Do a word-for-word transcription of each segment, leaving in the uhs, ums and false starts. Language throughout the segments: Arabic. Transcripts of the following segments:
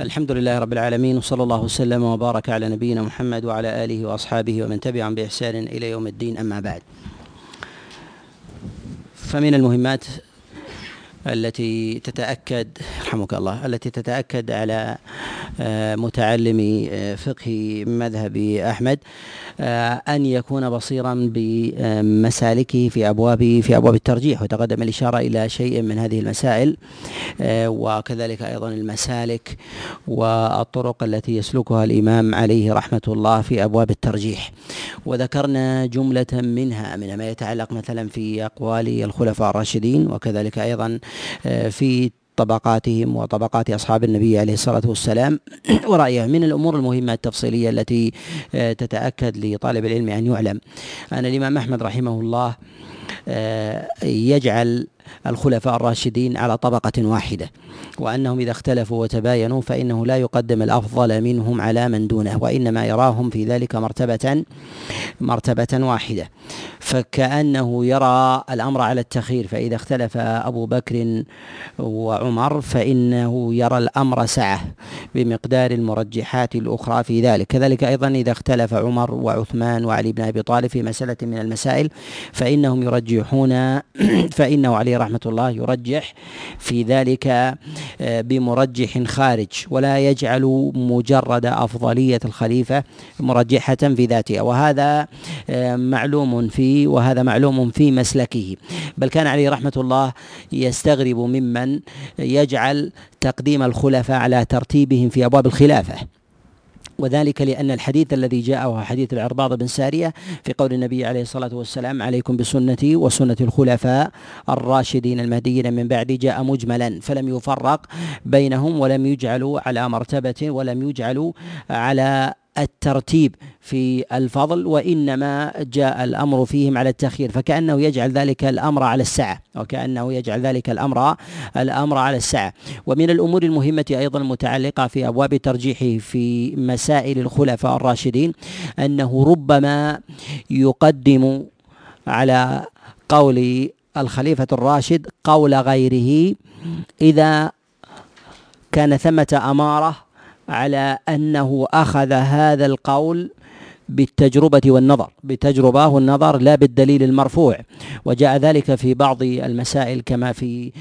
الحمد لله رب العالمين، وصلى الله وسلم وبارك على نبينا محمد وعلى آله وأصحابه ومن تبعهم بإحسان إلى يوم الدين. أما بعد، فمن المهمات التي تتأكد رحمك الله التي تتأكد على متعلم فقه مذهب أحمد أن يكون بصيرا بمسالكه في أبواب في أبواب الترجيح، وتقدم الإشارة إلى شيء من هذه المسائل، وكذلك أيضا المسالك والطرق التي يسلكها الإمام عليه رحمة الله في أبواب الترجيح. وذكرنا جملة منها من ما يتعلق مثلا في أقوال الخلفاء الراشدين، وكذلك أيضا في طبقاتهم وطبقات أصحاب النبي عليه الصلاة والسلام ورأيه. من الأمور المهمة التفصيلية التي تتأكد لطالب العلم أن يعلم أن الإمام أحمد رحمه الله يجعل الخلفاء الراشدين على طبقة واحدة، وأنهم إذا اختلفوا وتباينوا فإنه لا يقدم الأفضل منهم على من دونه، وإنما يراهم في ذلك مرتبة مرتبة واحدة، فكأنه يرى الأمر على التخير. فإذا اختلف أبو بكر وعمر فإنه يرى الأمر سعة بمقدار المرجحات الأخرى في ذلك. كذلك أيضا إذا اختلف عمر وعثمان وعلي بن أبي طالب في مسألة من المسائل فإنهم يرجحون فإنه علي رحمة الله يرجح في ذلك بمرجح خارج، ولا يجعل مجرد أفضلية الخليفة مرجحة في ذاتها، وهذا معلوم في وهذا معلوم في مسلكه. بل كان عليه رحمة الله يستغرب ممن يجعل تقديم الخلفاء على ترتيبهم في أبواب الخلافة، وذلك لأن الحديث الذي جاء وهو حديث العرباض بن سارية في قول النبي عليه الصلاة والسلام: عليكم بسنتي وسنة الخلفاء الراشدين المهديين من بعدي، جاء مجملا، فلم يفرق بينهم ولم يجعلوا على مرتبة ولم يجعلوا على الترتيب في الفضل، وإنما جاء الأمر فيهم على التخيير، فكأنه يجعل ذلك الأمر على السعة وكأنه يجعل ذلك الأمر الأمر على السعة. ومن الأمور المهمة أيضا المتعلقة في أبواب ترجيحه في مسائل الخلفاء الراشدين أنه ربما يقدم على قول الخليفة الراشد قول غيره إذا كان ثمة أمارة على أنه أخذ هذا القول بالتجربة والنظر بتجربة والنظر لا بالدليل المرفوع. وجاء ذلك في بعض المسائل كما في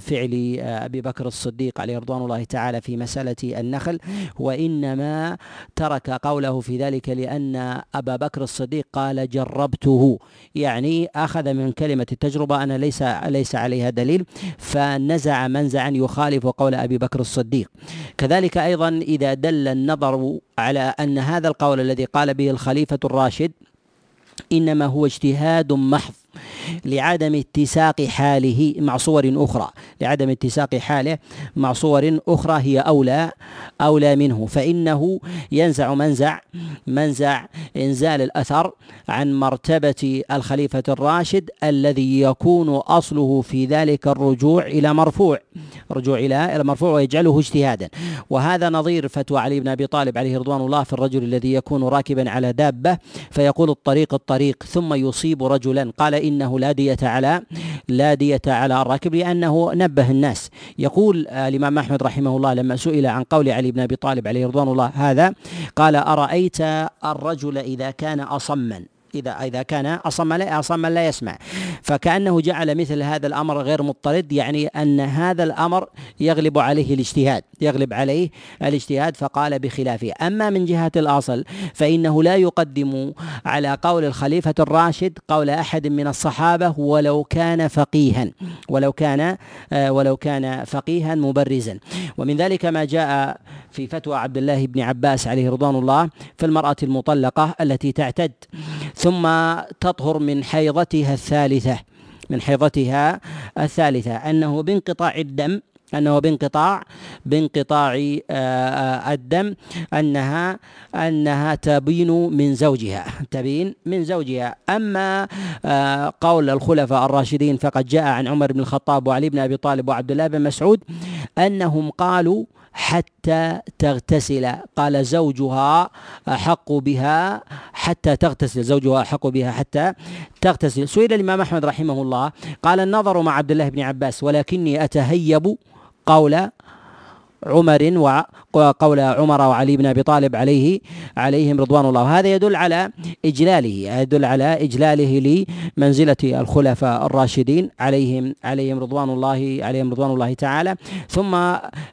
فعل أبي بكر الصديق عليه رضوان الله تعالى في مسألة النخل، وإنما ترك قوله في ذلك لأن أبا بكر الصديق قال جربته، يعني أخذ من كلمة التجربة أنا ليس ليس عليها دليل، فنزع منزعا يخالف قول أبي بكر الصديق. كذلك أيضا إذا دل النظر على أن هذا القول الذي قال به الخليفة الراشد إنما هو اجتهاد محض لعدم اتساق حاله مع صور أخرى لعدم اتساق حاله مع صور أخرى هي أولى أولى منه، فإنه ينزع منزع منزع إنزال الأثر عن مرتبة الخليفة الراشد الذي يكون أصله في ذلك الرجوع إلى مرفوع رجوع إلى المرفوع ويجعله اجتهادا. وهذا نظير فتوى علي بن أبي طالب عليه رضوان الله في الرجل الذي يكون راكبا على دابة فيقول الطريق الطريق ثم يصيب رجلا، قال إنه لا دية على لا دية على الراكب لأنه نبه الناس. يقول الإمام أحمد رحمه الله لما سئل عن قول علي بن أبي طالب عليه رضوان الله هذا قال: أرأيت الرجل إذا كان أصما إذا إذا كان أصم لا أصم لا يسمع. فكأنه جعل مثل هذا الأمر غير مضطرد، يعني أن هذا الأمر يغلب عليه الاجتهاد يغلب عليه الاجتهاد فقال بخلافه. أما من جهة الأصل فإنه لا يقدم على قول الخليفة الراشد قول أحد من الصحابة ولو كان فقيها ولو كان ولو كان فقيها مبرزا. ومن ذلك ما جاء في فتوى عبد الله بن عباس عليه رضوان الله في المرأة المطلقة التي تعتد ثم تطهر من حيضتها الثالثة من حيضتها الثالثة أنه بانقطاع الدم أنه بانقطاع بانقطاع الدم أنها أنها تبين من زوجها تبين من زوجها. أما قول الخلفاء الراشدين فقد جاء عن عمر بن الخطاب وعلي بن أبي طالب وعبد الله بن مسعود أنهم قالوا حتى تغتسل، قال زوجها أحق بها حتى تغتسل زوجها أحق بها حتى تغتسل. سئل الإمام أحمد رحمه الله قال: النظر مع عبد الله بن عباس ولكني أتهيب قول عمر وقول عمر وعلي بن أبي طالب عليه عليهم رضوان الله. وهذا يدل على إجلاله يدل على إجلاله لمنزلة الخلفاء الراشدين عليهم عليهم رضوان الله عليهم رضوان الله تعالى. ثم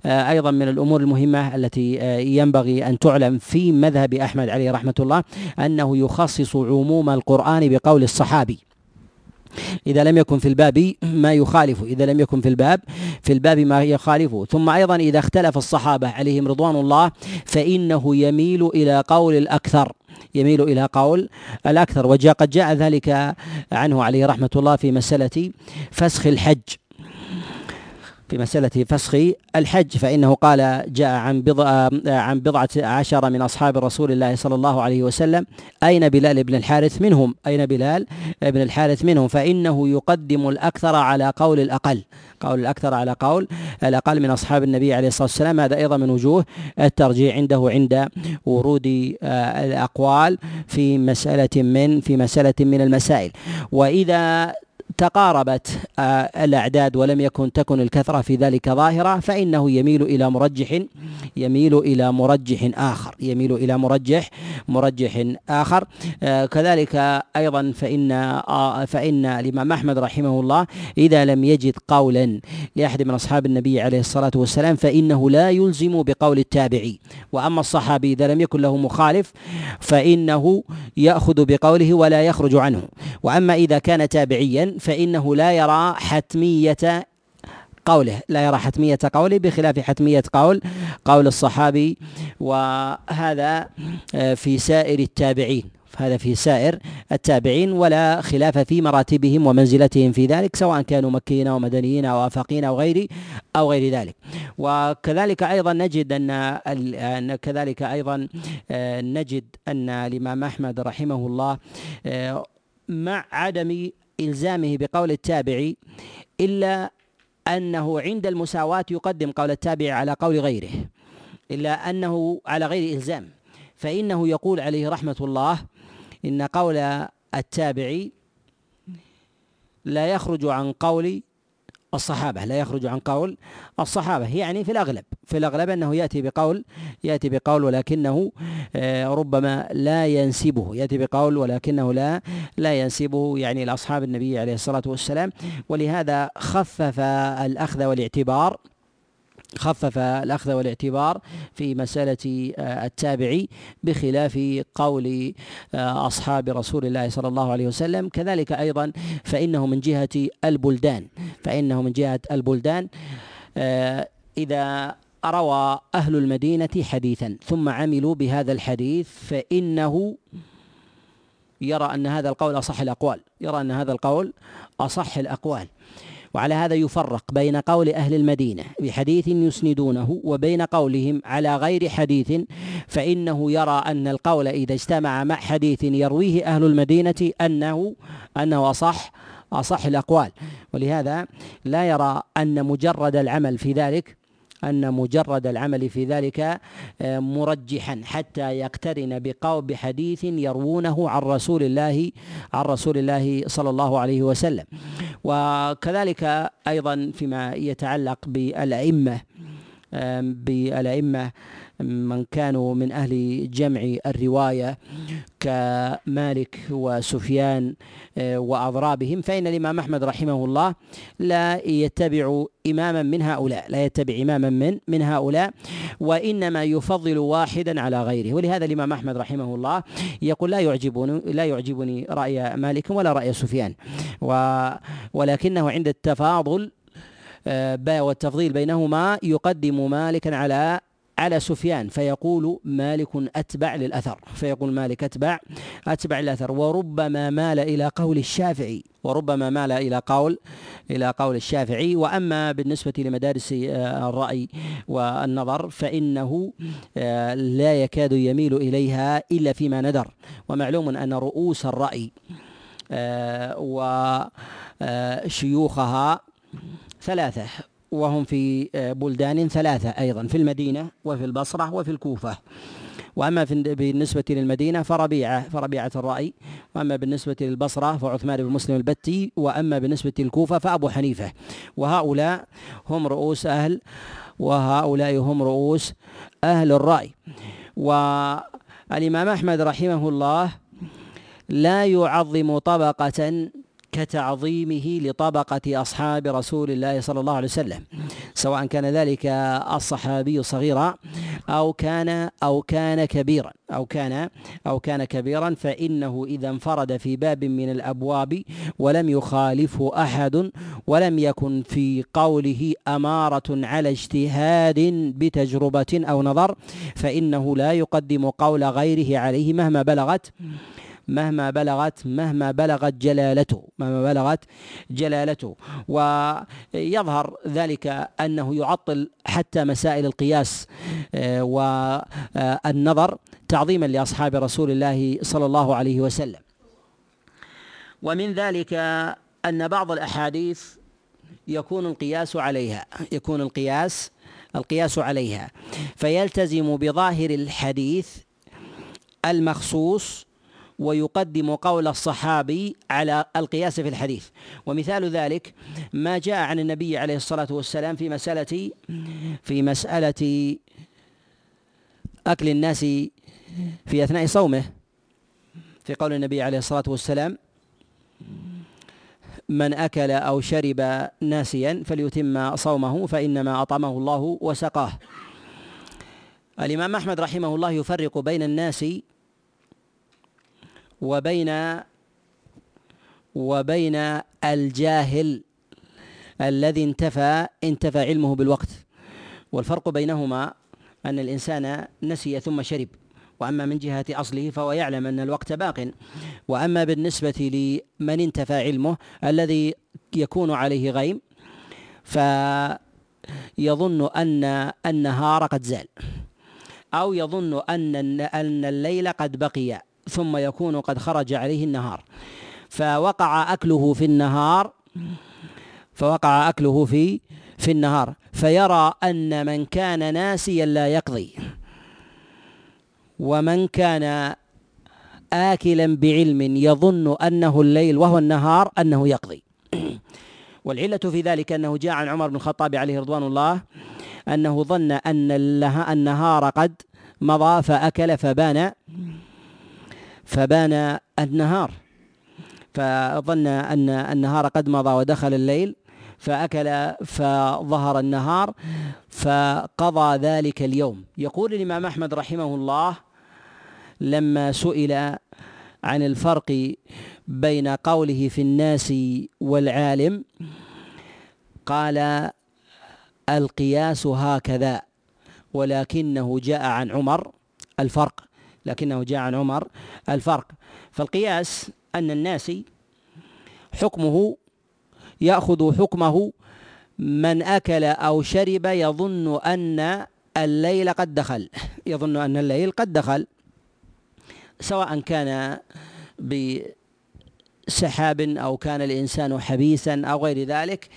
أيضا من الأمور المهمة التي ينبغي أن تعلم في مذهب أحمد عليه رحمة الله أنه يخصص عموم القرآن بقول الصحابي إذا لم يكن في الباب ما يخالفه إذا لم يكن في الباب في الباب ما يخالفه. ثم أيضا إذا اختلف الصحابة عليهم رضوان الله فإنه يميل إلى قول الأكثر يميل إلى قول الأكثر وقد جاء ذلك عنه عليه رحمة الله في مسألة فسخ الحج في مسألة فسخ الحج فإنه قال جاء عن بضع عن بضعة عشر من أصحاب رسول الله صلى الله عليه وسلم أين بلال بن الحارث منهم أين بلال بن الحارث منهم فإنه يقدم الأكثر على قول الأقل قول الأكثر على قول الأقل من أصحاب النبي عليه الصلاة والسلام. هذا أيضا من وجوه الترجيع عنده عند ورود الأقوال في مسألة من في مسألة من المسائل. وإذا تقاربت الأعداد ولم يكن تكن الكثرة في ذلك ظاهرة فإنه يميل إلى مرجح يميل إلى مرجح آخر يميل إلى مرجح مرجح آخر. كذلك أيضا فإن فإن الإمام أحمد رحمه الله إذا لم يجد قولا لأحد من أصحاب النبي عليه الصلاة والسلام فإنه لا يلزم بقول التابعي. وأما الصحابي إذا لم يكن له مخالف فإنه يأخذ بقوله ولا يخرج عنه. وأما إذا كان تابعيا فإنه لا يرى حتمية قوله لا يرى حتمية قوله بخلاف حتمية قول قول الصحابي. وهذا في سائر التابعين هذا في سائر التابعين ولا خلاف في مراتبهم ومنزلتهم في ذلك سواء كانوا مكيين أو مدنيين أو آفاقين أو غير أو غير ذلك. وكذلك أيضا نجد أن كذلك أيضا نجد أن الإمام أحمد رحمه الله مع عدم إلزامه بقول التابعي إلا أنه عند المساواة يقدم قول التابعي على قول غيره إلا أنه على غير إلزام فإنه يقول عليه رحمة الله إن قول التابعي لا يخرج عن قول الصحابة لا يخرج عن قول الصحابة يعني في الأغلب في الأغلب أنه يأتي بقول يأتي بقول ولكنه ربما لا ينسبه يأتي بقول ولكنه لا لا ينسبه يعني لأصحاب النبي عليه الصلاة والسلام. ولهذا خفف الأخذ والاعتبار خفف الأخذ والاعتبار في مسألة التابعي بخلاف قول أصحاب رسول الله صلى الله عليه وسلم. كذلك أيضا فإنه من جهة البلدان فإنه من جهة البلدان إذا روى أهل المدينة حديثا ثم عملوا بهذا الحديث فإنه يرى أن هذا القول أصح الأقوال يرى أن هذا القول أصح الأقوال. وعلى هذا يفرق بين قول أهل المدينة بحديث يسندونه وبين قولهم على غير حديث فإنه يرى أن القول إذا اجتمع مع حديث يرويه أهل المدينة أنه أنه أصح أصح الأقوال. ولهذا لا يرى أن مجرد العمل في ذلك أن مجرد العمل في ذلك مرجحا حتى يقترن بقول بحديث يروونه عن رسول الله عن رسول الله صلى الله عليه وسلم. وكذلك أيضا فيما يتعلق بالأئمة بالأئمة من كانوا من أهل جمع الرواية كمالك وسفيان وأضرابهم فإن الإمام أحمد رحمه الله لا يتبع إماما من هؤلاء لا يتبع إماما من من هؤلاء وإنما يفضل واحدا على غيره. ولهذا الإمام أحمد رحمه الله يقول لا يعجبني لا يعجبني رأي مالك ولا رأي سفيان ولكنه عند التفاضل والتفضيل بينهما يقدم مالكا على على سفيان فيقول مالك أتبع للأثر فيقول مالك أتبع أتبع للأثر. وربما مال إلى قول الشافعي وربما مال إلى قول إلى قول الشافعي. وأما بالنسبة لمدارس الرأي والنظر فإنه لا يكاد يميل إليها إلا فيما ندر. ومعلوم أن رؤوس الرأي وشيوخها ثلاثة وهم في بلدان ثلاثة أيضا، في المدينة وفي البصرة وفي الكوفة. وأما بالنسبة للمدينة فربيعة فربيعة الرأي، وأما بالنسبة للبصرة فعثمان بن مسلم البتي، وأما بالنسبة للكوفة فأبو حنيفة. وهؤلاء هم رؤوس أهل وهؤلاء هم رؤوس أهل الرأي. والإمام أحمد رحمه الله لا يعظم طبقة كتعظيمه لطبقة أصحاب رسول الله صلى الله عليه وسلم، سواء كان ذلك الصحابي صغيرا أو كان أو كان كبيرا أو كان أو كان كبيرا، فإنه إذا انفرد في باب من الأبواب ولم يخالفه أحد ولم يكن في قوله أمارة على اجتهاد بتجربة أو نظر، فإنه لا يقدم قول غيره عليه مهما بلغت مهما بلغت مهما بلغت جلالته مهما بلغت جلالته ويظهر ذلك أنه يعطل حتى مسائل القياس والنظر تعظيما لأصحاب رسول الله صلى الله عليه وسلم. ومن ذلك أن بعض الأحاديث يكون القياس عليها يكون القياس القياس عليها فيلتزم بظاهر الحديث المخصوص ويقدم قول الصحابي على القياس في الحديث. ومثال ذلك ما جاء عن النبي عليه الصلاة والسلام في مسألة في مسألة أكل الناس في أثناء صومه، في قول النبي عليه الصلاة والسلام من أكل أو شرب ناسيا فليتم صومه فإنما أطعمه الله وسقاه. الإمام أحمد رحمه الله يفرق بين الناس وبين وبين الجاهل الذي انتفى انتفى علمه بالوقت، والفرق بينهما أن الإنسان نسي ثم شرب، وأما من جهة أصله فهو يعلم أن الوقت باق. وأما بالنسبة لمن انتفى علمه الذي يكون عليه غيم فيظن أن النهار قد زال، أو يظن أن أن الليل قد بقي، ثم يكون قد خرج عليه النهار فوقع أكله في النهار فوقع أكله في في النهار فيرى أن من كان ناسيا لا يقضي، ومن كان آكلا بعلم يظن أنه الليل وهو النهار أنه يقضي. والعلة في ذلك أنه جاء عن عمر بن الخطاب عليه رضوان الله أنه ظن أن النهار قد مضى فأكل فبان فبان النهار، فظن أن النهار قد مضى ودخل الليل فأكل فظهر النهار فقضى ذلك اليوم. يقول الإمام أحمد رحمه الله لما سئل عن الفرق بين قوله في الناس والعالم قال القياس هكذا، ولكنه جاء عن عمر الفرق لكنه جاء عن عمر الفرق فالقياس أن الناسي حكمه يأخذ حكمه من أكل أو شرب يظن أن الليل قد دخل يظن أن الليل قد دخل سواء كان بسحاب أو كان الإنسان حبيسا أو غير ذلك،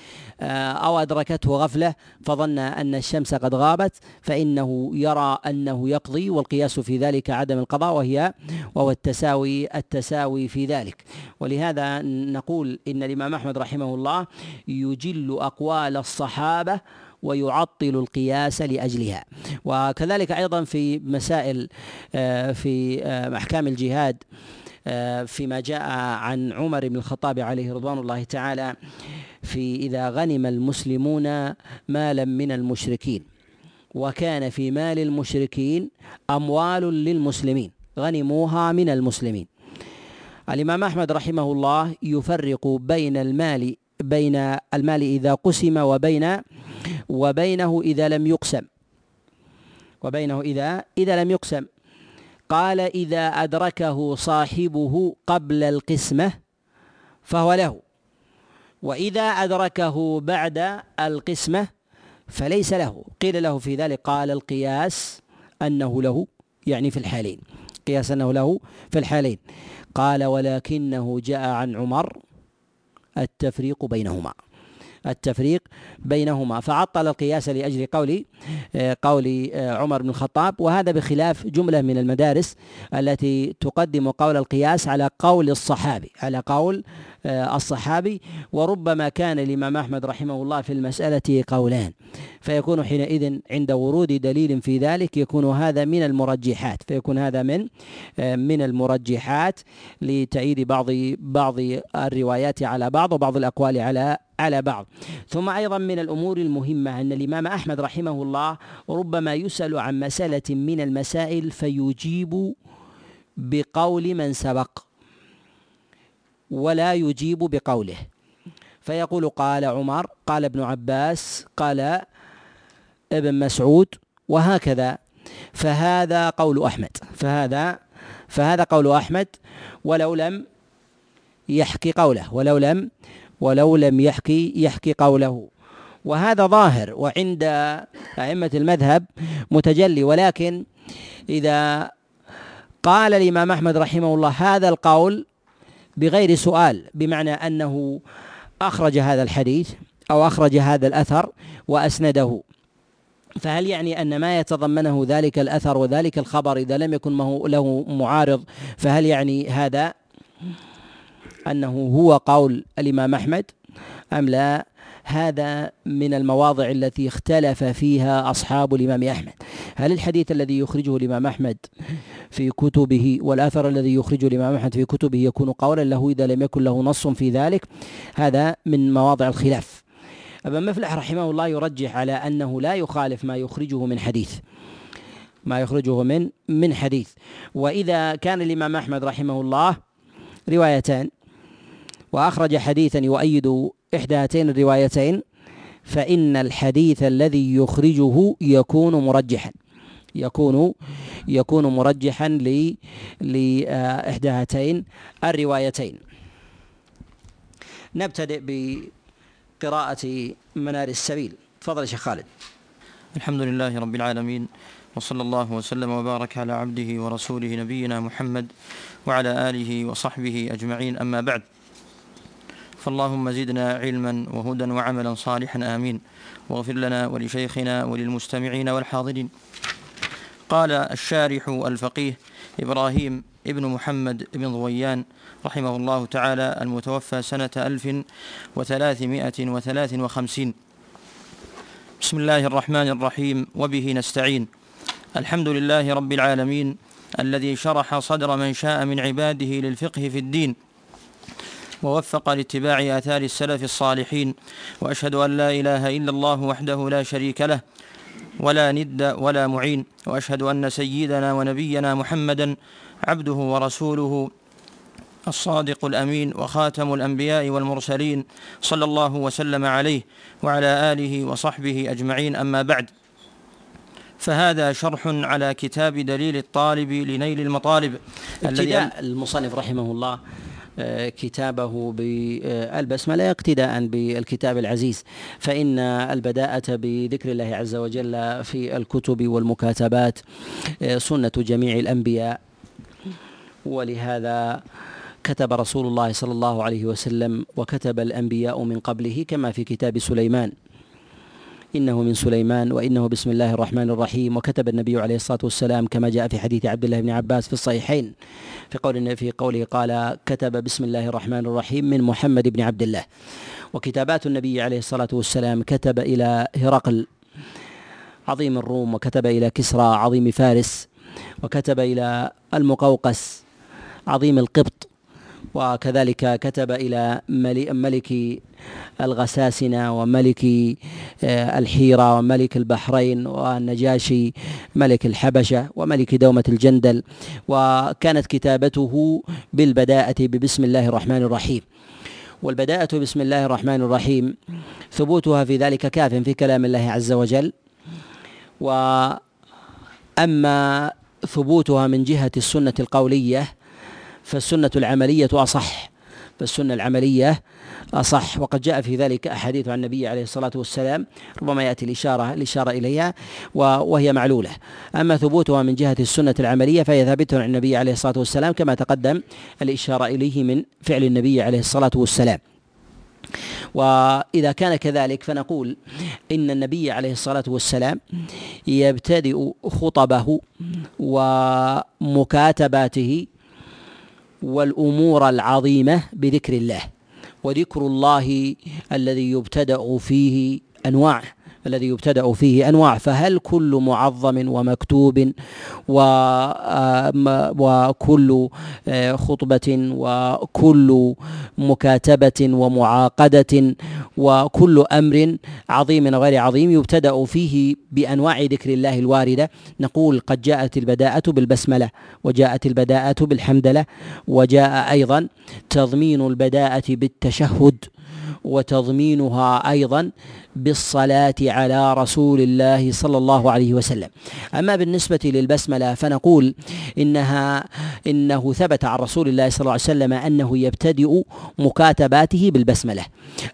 أو أدركته غفلة فظن أن الشمس قد غابت، فإنه يرى أنه يقضي، والقياس في ذلك عدم القضاء وهي وهو التساوي التساوي في ذلك. ولهذا نقول إن الإمام أحمد رحمه الله يجل أقوال الصحابة ويعطل القياس لأجلها. وكذلك أيضا في مسائل في أحكام الجهاد فيما جاء عن عمر بن الخطاب عليه رضوان الله تعالى في إذا غنم المسلمون مالا من المشركين وكان في مال المشركين أموال للمسلمين غنموها من المسلمين. الإمام أحمد رحمه الله يفرق بين المال بين المال إذا قسم وبين وبينه إذا لم يقسم وبينه إذا إذا لم يقسم قال إذا أدركه صاحبه قبل القسمة فهو له، وإذا أدركه بعد القسمة فليس له. قيل له في ذلك قال القياس أنه له، يعني في الحالين قياس أنه له في الحالين قال ولكنه جاء عن عمر التفريق بينهما التفريق بينهما، فعطل القياس لأجل قول قول عمر بن الخطاب، وهذا بخلاف جملة من المدارس التي تقدم قول القياس على قول الصحابي على قول الصحابي وربما كان الإمام أحمد رحمه الله في المسألة قولان، فيكون حينئذ عند ورود دليل في ذلك يكون هذا من المرجحات فيكون هذا من من المرجحات لتأييد بعض بعض الروايات على بعض وبعض الأقوال على على بعض. ثم أيضا من الأمور المهمة أن الإمام أحمد رحمه الله ربما يسأل عن مسألة من المسائل فيجيب بقول من سبق ولا يجيب بقوله، فيقول قال عمر، قال ابن عباس، قال ابن مسعود، وهكذا. فهذا قول أحمد فهذا فهذا قول أحمد ولو لم يحكي قوله ولو لم ولو لم يحكي يحكي قوله، وهذا ظاهر وعند أئمة المذهب متجلي. ولكن إذا قال الإمام أحمد رحمه الله هذا القول بغير سؤال، بمعنى أنه أخرج هذا الحديث أو أخرج هذا الأثر وأسنده، فهل يعني أن ما يتضمنه ذلك الأثر وذلك الخبر إذا لم يكن له معارض فهل يعني هذا أنه هو قول الإمام أحمد أم لا؟ هذا من المواضع التي اختلف فيها أصحاب الإمام أحمد، هل الحديث الذي يخرجه الإمام أحمد في كتبه والأثر الذي يخرجه الإمام أحمد في كتبه يكون قولا له إذا لم يكن له نص في ذلك؟ هذا من مواضع الخلاف. ابن مفلح رحمه الله يرجح على أنه لا يخالف ما يخرجه من حديث ما يخرجه من من حديث. وإذا كان الإمام أحمد رحمه الله روايتان وأخرج حديثا يؤيد إحدى هاتين الروايتين، فإن الحديث الذي يخرجه يكون مرجحا يكون يكون مرجحا ل لإحدى هاتين الروايتين. نبتدئ بقراءة منار السبيل، تفضل يا شيخ خالد. الحمد لله رب العالمين، وصلى الله وسلم وبارك على عبده ورسوله نبينا محمد وعلى آله وصحبه أجمعين، أما بعد، فاللهم زدنا علما وهدى وعملا صالحا آمين، واغفر لنا ولشيخنا وللمستمعين والحاضرين. قال الشارح الفقيه إبراهيم ابن محمد بن ضويان رحمه الله تعالى المتوفى سنة ألف وثلاثمائة وثلاث وخمسين. بسم الله الرحمن الرحيم، وبه نستعين. الحمد لله رب العالمين الذي شرح صدر من شاء من عباده للفقه في الدين ووفق لاتباع آثار السلف الصالحين، وأشهد أن لا إله إلا الله وحده لا شريك له ولا ند ولا معين، وأشهد أن سيدنا ونبينا محمدا عبده ورسوله الصادق الأمين وخاتم الأنبياء والمرسلين، صلى الله وسلم عليه وعلى آله وصحبه أجمعين، أما بعد، فهذا شرح على كتاب دليل الطالب لنيل المطالب. ابتداء المصنف رحمه الله كتابه بالبسملة اقتداء بالكتاب العزيز، فإن البداءة بذكر الله عز وجل في الكتب والمكاتبات سنة جميع الأنبياء، ولهذا كتب رسول الله صلى الله عليه وسلم وكتب الأنبياء من قبله، كما في كتاب سليمان إنه من سليمان وإنه بسم الله الرحمن الرحيم، وكتب النبي عليه الصلاة والسلام كما جاء في حديث عبد الله بن عباس في الصحيحين في قول في قوله قال كتب بسم الله الرحمن الرحيم من محمد بن عبد الله. وكتابات النبي عليه الصلاة والسلام كتب إلى هرقل عظيم الروم، وكتب إلى كسرى عظيم فارس، وكتب إلى المقوقس عظيم القبط، وكذلك كتب إلى ملك الغساسنة وملك الحيرة وملك البحرين والنجاشي ملك الحبشة وملك دومة الجندل، وكانت كتابته بالبداءة ببسم الله الرحمن الرحيم. والبداءة بسم الله الرحمن الرحيم ثبوتها في ذلك كاف في كلام الله عز وجل، وأما ثبوتها من جهة السنة القولية فالسنة العملية أصح فالسنة العملية أصح وقد جاء في ذلك أحاديث عن النبي عليه الصلاة والسلام ربما يأتي الإشارة, الإشارة إليها وهي معلولة. أما ثبوتها من جهة السنة العملية فهي ثابتة عن النبي عليه الصلاة والسلام كما تقدم الإشارة إليه من فعل النبي عليه الصلاة والسلام. وإذا كان كذلك فنقول إن النبي عليه الصلاة والسلام يبتدئ خطبه ومكاتباته والأمور العظيمة بذكر الله، وذكر الله الذي يبتدأ فيه أنواع الذي يبتدأ فيه أنواع فهل كل معظم ومكتوب وكل خطبة وكل مكاتبة ومعاقدة وكل أمر عظيم وغير عظيم يبتدأ فيه بأنواع ذكر الله الواردة؟ نقول قد جاءت البداءة بالبسملة، وجاءت البداءة بالحمدلة، وجاء أيضا تضمين البداءة بالتشهد، وتضمينها أيضا بالصلاة على رسول الله صلى الله عليه وسلم. أما بالنسبة للبسملة فنقول إنها إنه ثبت عن رسول الله صلى الله عليه وسلم أنه يبتدئ مكاتباته بالبسملة.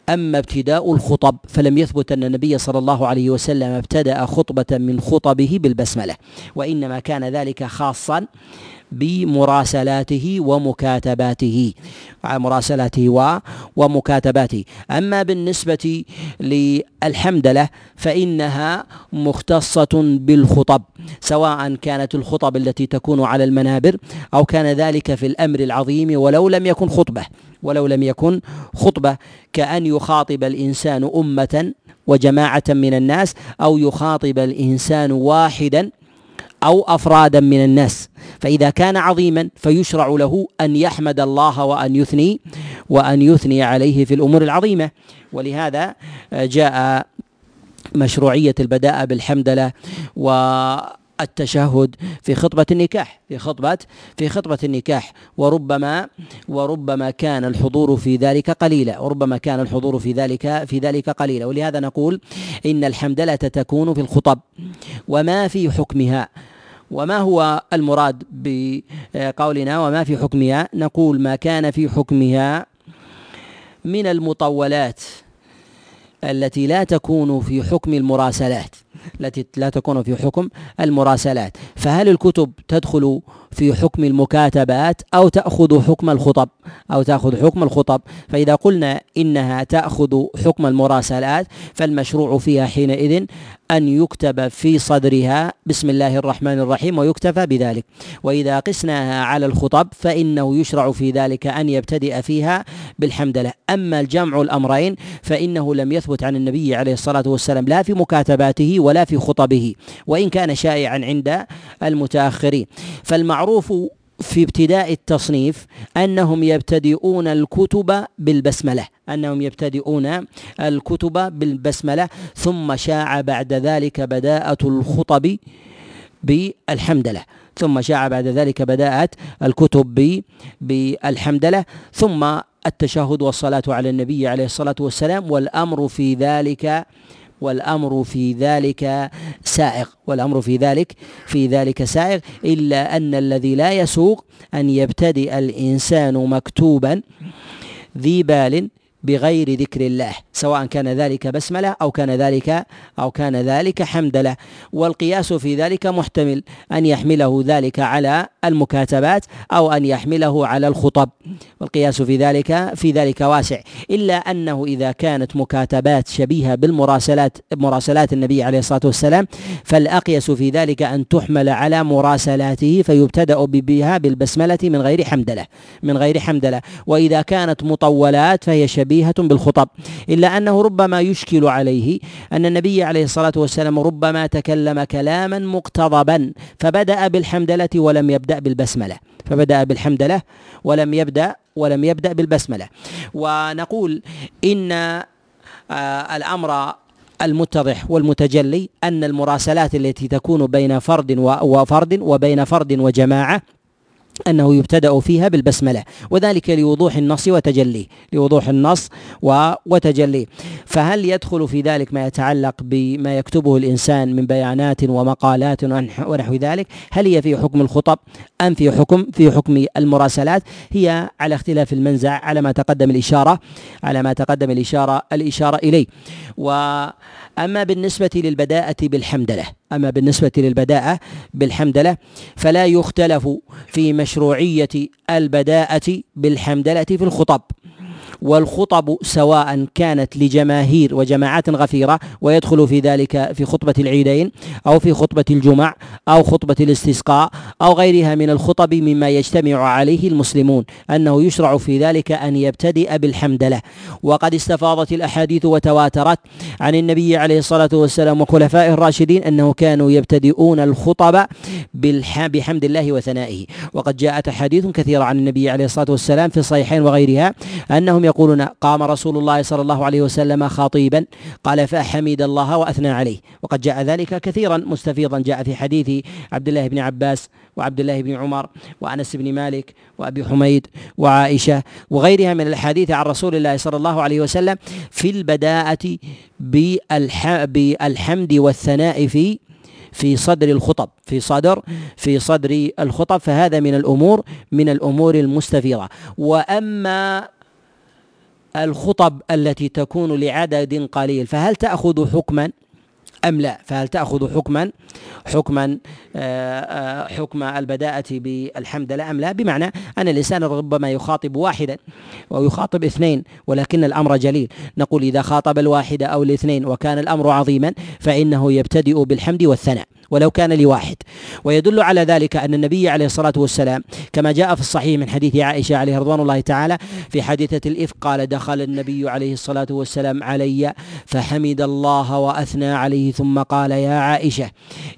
أما ابتداء الخطب فلم يثبت أن النبي صلى الله عليه وسلم ابتدأ خطبة من خطبه بالبسملة، وإنما كان ذلك خاصا بمراسلاته ومكاتباته مراسلاته ومكاتباته. أما بالنسبة للحمدلة فإنها مختصة بالخطب، سواء كانت الخطب التي تكون على المنابر أو كان ذلك في الأمر العظيم ولو لم يكن خطبة ولو لم يكن خطبة كأن يخاطب الإنسان أمة وجماعة من الناس، أو يخاطب الإنسان واحدا أو أفرادا من الناس. فإذا كان عظيما فيشرع له أن يحمد الله وأن يثني وأن يثني عليه في الأمور العظيمة، ولهذا جاء مشروعية البداءة بالحمدلة والتشهد في خطبة النكاح في خطبة في خطبة النكاح، وربما وربما كان الحضور في ذلك قليلا وربما كان الحضور في ذلك في ذلك قليلا ولهذا نقول إن الحمدلة تكون في الخطب. وما في حكمها، وما هو المراد بقولنا وما في حكمها؟ نقول ما كان في حكمها من المطولات التي لا تكون في حكم المراسلات التي لا تكون في حكم المراسلات. فهل الكتب تدخل في حكم المكاتبات أو تأخذ حكم الخطب أو تأخذ حكم الخطب؟ فإذا قلنا إنها تأخذ حكم المراسلات فالمشروع فيها حينئذ أن يكتب في صدرها بسم الله الرحمن الرحيم ويكتفى بذلك. وإذا قسناها على الخطب فإنه يشرع في ذلك أن يبتدئ فيها بالحمدلة. أما الجمع الأمرين فإنه لم يثبت عن النبي عليه الصلاة والسلام لا في مكاتباته ولا في خطبه، وإن كان شائعا عند المتأخرين. فالمعروف في ابتداء التصنيف أنهم يبتدئون الكتب بالبسملة أنهم يبتدئون الكتب بالبسملة ثم شاع بعد ذلك بداءة الخطب بالحمدلة ثم شاع بعد ذلك بداءة الكتب بالحمدلة ثم التشهد والصلاة على النبي عليه الصلاة والسلام. والأمر في ذلك والأمر في ذلك سائغ والأمر في ذلك في ذلك سائغ إلا أن الذي لا يسوغ أن يبتدئ الإنسان مكتوبا ذي بال بغير ذكر الله، سواء كان ذلك بسملة أو كان ذلك أو كان ذلك حمدلة. والقياس في ذلك محتمل أن يحمله ذلك على المكاتبات أو أن يحمله على الخطب، والقياس في ذلك في ذلك واسع، إلا أنه إذا كانت مكاتبات شبيهة بالمراسلات مراسلات النبي عليه الصلاة والسلام فالأقيس في ذلك أن تحمل على مراسلاته فيبتدأ بها بالبسملة من غير حمدلة من غير حمدلة وإذا كانت مطولات فهي شبيهة بالخطب، إلا أنه ربما يشكل عليه أن النبي عليه الصلاة والسلام ربما تكلم كلاما مقتضبا فبدأ بالحمدلة ولم يبدأ بالبسملة فبدأ بالحمدلة ولم يبدأ ولم يبدأ بالبسملة. ونقول إن آه الأمر المتضح والمتجلي أن المراسلات التي تكون بين فرد وفرد وبين فرد وجماعة أنه يبتدأ فيها بالبسملة، وذلك لوضوح النص وتجلي لوضوح النص وتجلي. فهل يدخل في ذلك ما يتعلق بما يكتبه الإنسان من بيانات ومقالات ونحو ذلك؟ هل هي في حكم الخطب أم في حكم في حكم المراسلات؟ هي على اختلاف المنزع على ما تقدم الإشارة على ما تقدم الإشارة الإشارة إليه. وأما بالنسبة للبداءة بالحمدلة أما بالنسبة للبداءة بالحمدلة فلا يختلف في مشروعية البداءة بالحمدلة في الخطب، والخطب سواء كانت لجماهير وجماعات غفيرة، ويدخل في ذلك في خطبة العيدين أو في خطبة الجمع أو خطبة الاستسقاء أو غيرها من الخطب مما يجتمع عليه المسلمون، أنه يشرع في ذلك أن يبتدئ بالحمدلة. وقد استفاضت الأحاديث وتواترت عن النبي عليه الصلاة والسلام وخلفائه الراشدين أنه كانوا يبتدئون الخطب بحمد الله وثنائه. وقد جاءت أحاديث كثيرة عن النبي عليه الصلاة والسلام في الصحيحين وغيرها أنهم يقولون: قام رسول الله صلى الله عليه وسلم خطيبا قال فحمد الله وأثنى عليه. وقد جاء ذلك كثيرا مستفيضا، جاء في حديث عبد الله بن عباس وعبد الله بن عمر وأنس بن مالك وأبي حميد وعائشة وغيرها من الحديث عن رسول الله صلى الله عليه وسلم في البداءة بالحمد والثناء في في صدر الخطب في صدر في صدر الخطب. فهذا من الأمور من الأمور المستفيضة. وأما الخطب التي تكون لعدد قليل فهل تأخذ حكما أم لا؟ فهل تأخذ حكما حكما حكم البداءة بالحمدلله أم لا؟ بمعنى أن الإنسان ربما يخاطب واحدا ويخاطب اثنين، ولكن الأمر جليل. نقول إذا خاطب الواحدة أو الاثنين وكان الأمر عظيما فإنه يبتدئ بالحمد والثناء ولو كان لواحد. ويدل على ذلك أن النبي عليه الصلاة والسلام كما جاء في الصحيح من حديث عائشة عليه رضوان الله تعالى في حادثة الإفك قال: دخل النبي عليه الصلاة والسلام علي فحمد الله وأثنى عليه ثم قال: يا عائشة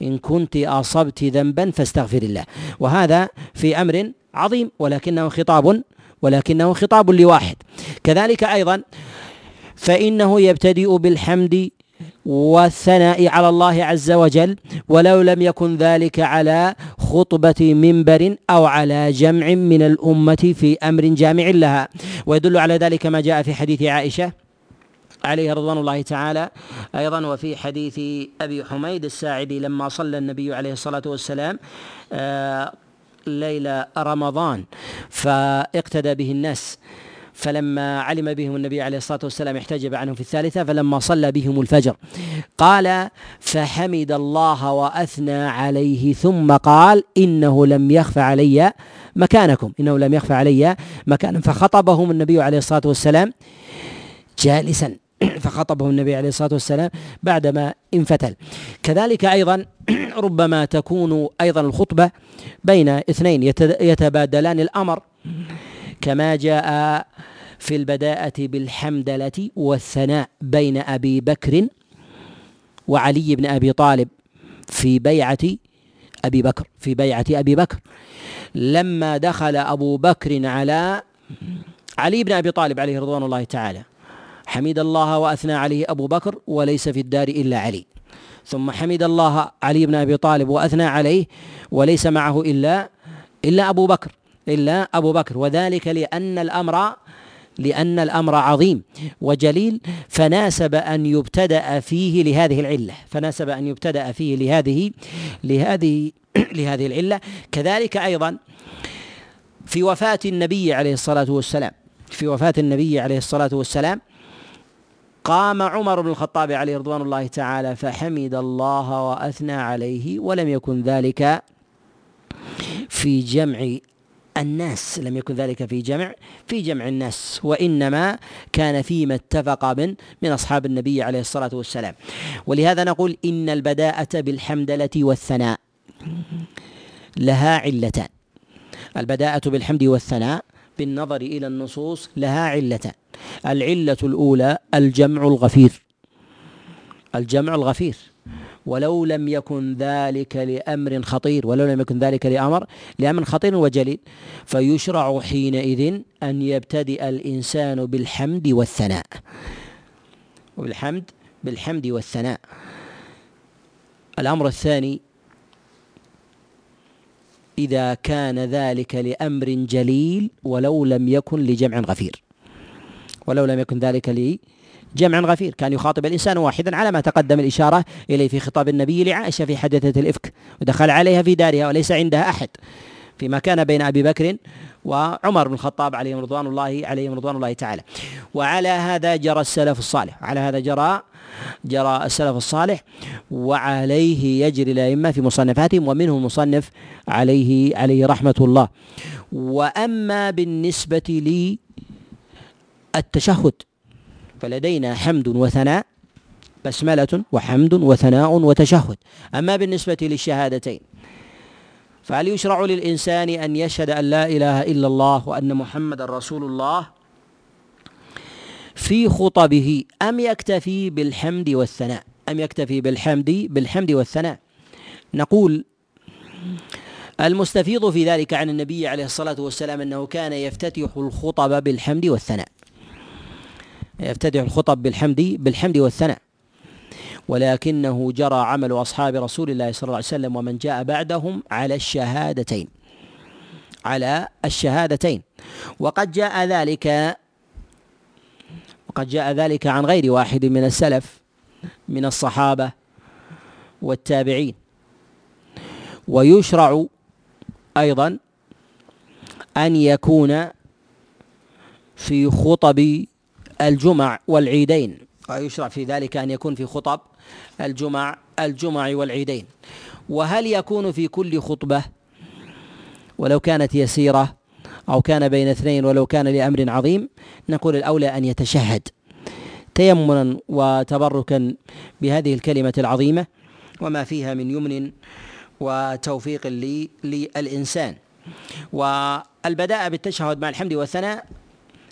إن كنت أصبت ذنبا فاستغفر الله. وهذا في أمر عظيم ولكنه خطاب ولكنه خطاب لواحد. كذلك أيضا فإنه يبتدئ بالحمد والثناء على الله عز وجل ولو لم يكن ذلك على خطبة منبر أو على جمع من الأمة في أمر جامع لها. ويدل على ذلك ما جاء في حديث عائشة عليه رضوان الله تعالى أيضا وفي حديث أبي حميد الساعدي لما صلى النبي عليه الصلاة والسلام ليلة رمضان فاقتدى به الناس، فلما علم بهم النبي عليه الصلاة والسلام احتجب عنهم في الثالثة، فلما صلى بهم الفجر قال: فحمد الله وأثنى عليه ثم قال: إنه لم يخف علي مكانكم إنه لم يخف علي مكان. فخطبهم النبي عليه الصلاة والسلام جالسا فخطبهم النبي عليه الصلاة والسلام بعدما انفتل. كذلك أيضا ربما تكون أيضا الخطبة بين اثنين يتبادلان الأمر كما جاء في البداءة بالحمدلة والثناء بين أبي بكر وعلي بن أبي طالب في بيعة أبي بكر في بيعة أبي بكر لما دخل أبو بكر على علي بن أبي طالب عليه رضوان الله تعالى حمد الله وأثنى عليه أبو بكر وليس في الدار إلا علي، ثم حمد الله علي بن أبي طالب وأثنى عليه وليس معه إلا إلا أبو بكر إلا أبو بكر وذلك لأن الأمر لأن الأمر عظيم وجليل، فناسب أن يبتدأ فيه لهذه العلة فناسب أن يبتدأ فيه لهذه لهذه لهذه العلة. كذلك أيضا في وفاة النبي عليه الصلاة والسلام في وفاة النبي عليه الصلاة والسلام قام عمر بن الخطاب عليه رضوان الله تعالى فحمد الله وأثنى عليه ولم يكن ذلك في جمع الناس لم يكن ذلك في جمع في جمع الناس، وإنما كان فيما اتفق من من أصحاب النبي عليه الصلاة والسلام. ولهذا نقول إن البداءة بالحمدلة والثناء لها علتان. البداءة بالحمد والثناء بالنظر إلى النصوص لها علتان. العلة الأولى الجمع الغفير الجمع الغفير ولو لم يكن ذلك لأمر خطير ولو لم يكن ذلك لأمر لأمر خطير وجليل، فيشرع حينئذ أن يبتدئ الإنسان بالحمد والثناء وبالحمد بالحمد والثناء. الأمر الثاني إذا كان ذلك لأمر جليل ولو لم يكن لجمع غفير ولو لم يكن ذلك لي جمع غفير. كان يخاطب الإنسان واحدا على ما تقدم الإشارة إليه في خطاب النبي لعائشة في حادثة الإفك، ودخل عليها في دارها وليس عندها أحد فيما كان بين أبي بكر وعمر بن الخطاب عليهم رضوان الله عليهم رضوان الله تعالى. وعلى هذا جرى السلف الصالح على هذا جرى جرى السلف الصالح وعليه يجري الأئمة في مصنفاتهم، ومنهم مصنف عليه عليه رحمة الله. وأما بالنسبة لي التشهد، فلدينا حمد وثناء، بسملة وحمد وثناء وتشهد. أما بالنسبة للشهادتين فهل يشرع للإنسان أن يشهد أن لا إله إلا الله وأن محمد رسول الله في خطبه، أم يكتفي بالحمد والثناء؟ أم يكتفي بالحمد بالحمد والثناء؟ نقول المستفيض في ذلك عن النبي عليه الصلاة والسلام أنه كان يفتتح الخطب بالحمد والثناء، يفتتح الخطب بالحمد بالحمد والثناء، ولكنه جرى عمل أصحاب رسول الله صلى الله عليه وسلم ومن جاء بعدهم على الشهادتين، على الشهادتين، وقد جاء ذلك وقد جاء ذلك عن غير واحد من السلف من الصحابة والتابعين. ويشرع أيضا أن يكون في خطب الجمع والعيدين، ويشرع في ذلك أن يكون في خطب الجمع الجمع والعيدين. وهل يكون في كل خطبة ولو كانت يسيرة أو كان بين اثنين ولو كان لأمر عظيم؟ نقول الأولى أن يتشهد تيمنا وتبركا بهذه الكلمة العظيمة وما فيها من يمن وتوفيق للإنسان. والبداء بالتشهد مع الحمد والثناء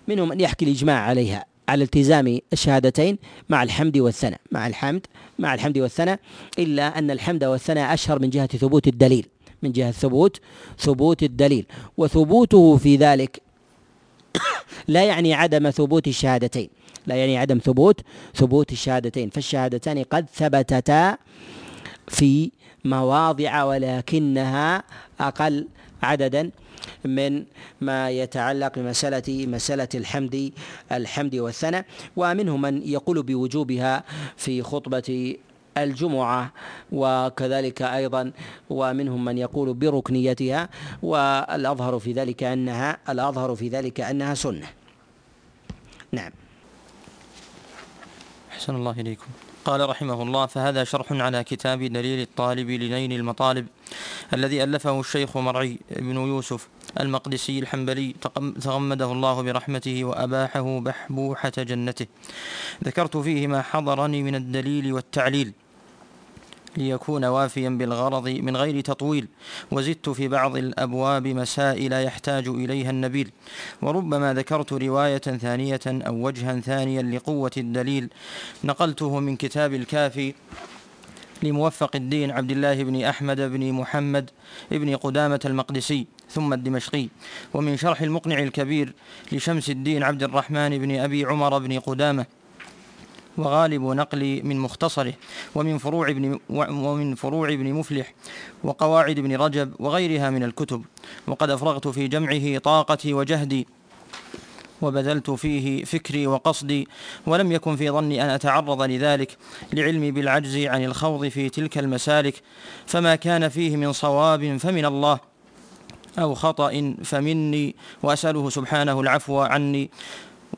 منهم أن يحكي الإجماع عليها، على التزام الشهادتين مع الحمد والثناء، مع الحمد مع الحمد والثناء، إلا أن الحمد والثناء أشهر من جهة ثبوت الدليل، من جهة ثبوت ثبوت الدليل، وثبوته في ذلك لا يعني عدم ثبوت الشهادتين، لا يعني عدم ثبوت ثبوت الشهادتين، فالشهادتان قد ثبتتا في مواضع ولكنها أقل عددا من ما يتعلق بمسألة مسألة الحمد الحمد والثناء. ومنهم من يقول بوجوبها في خطبة الجمعة وكذلك أيضا، ومنهم من يقول بركنيتها، والأظهر في ذلك أنها الأظهر في ذلك أنها سنة. نعم. أحسن الله إليكم. قال رحمه الله: فهذا شرح على كتاب دليل الطالب لنيل المطالب الذي ألفه الشيخ مرعي بن يوسف المقدسي الحنبلي تغمده الله برحمته وأباحه بحبوحة جنته. ذكرت فيه ما حضرني من الدليل والتعليل ليكون وافيا بالغرض من غير تطويل، وزدت في بعض الأبواب مسائل يحتاج إليها النبيل، وربما ذكرت رواية ثانية أو وجها ثانيا لقوة الدليل نقلته من كتاب الكافي لموفق الدين عبد الله بن أحمد بن محمد بن قدامة المقدسي ثم الدمشقي، ومن شرح المقنع الكبير لشمس الدين عبد الرحمن بن أبي عمر بن قدامة، وغالب نقلي من مختصره، ومن فروع ابن ومن فروع ابن مفلح وقواعد ابن رجب وغيرها من الكتب. وقد أفرغت في جمعه طاقتي وجهدي، وبذلت فيه فكري وقصدي، ولم يكن في ظني أن أتعرض لذلك لعلمي بالعجز عن الخوض في تلك المسالك، فما كان فيه من صواب فمن الله أو خطأ فمني، وأسأله سبحانه العفو عني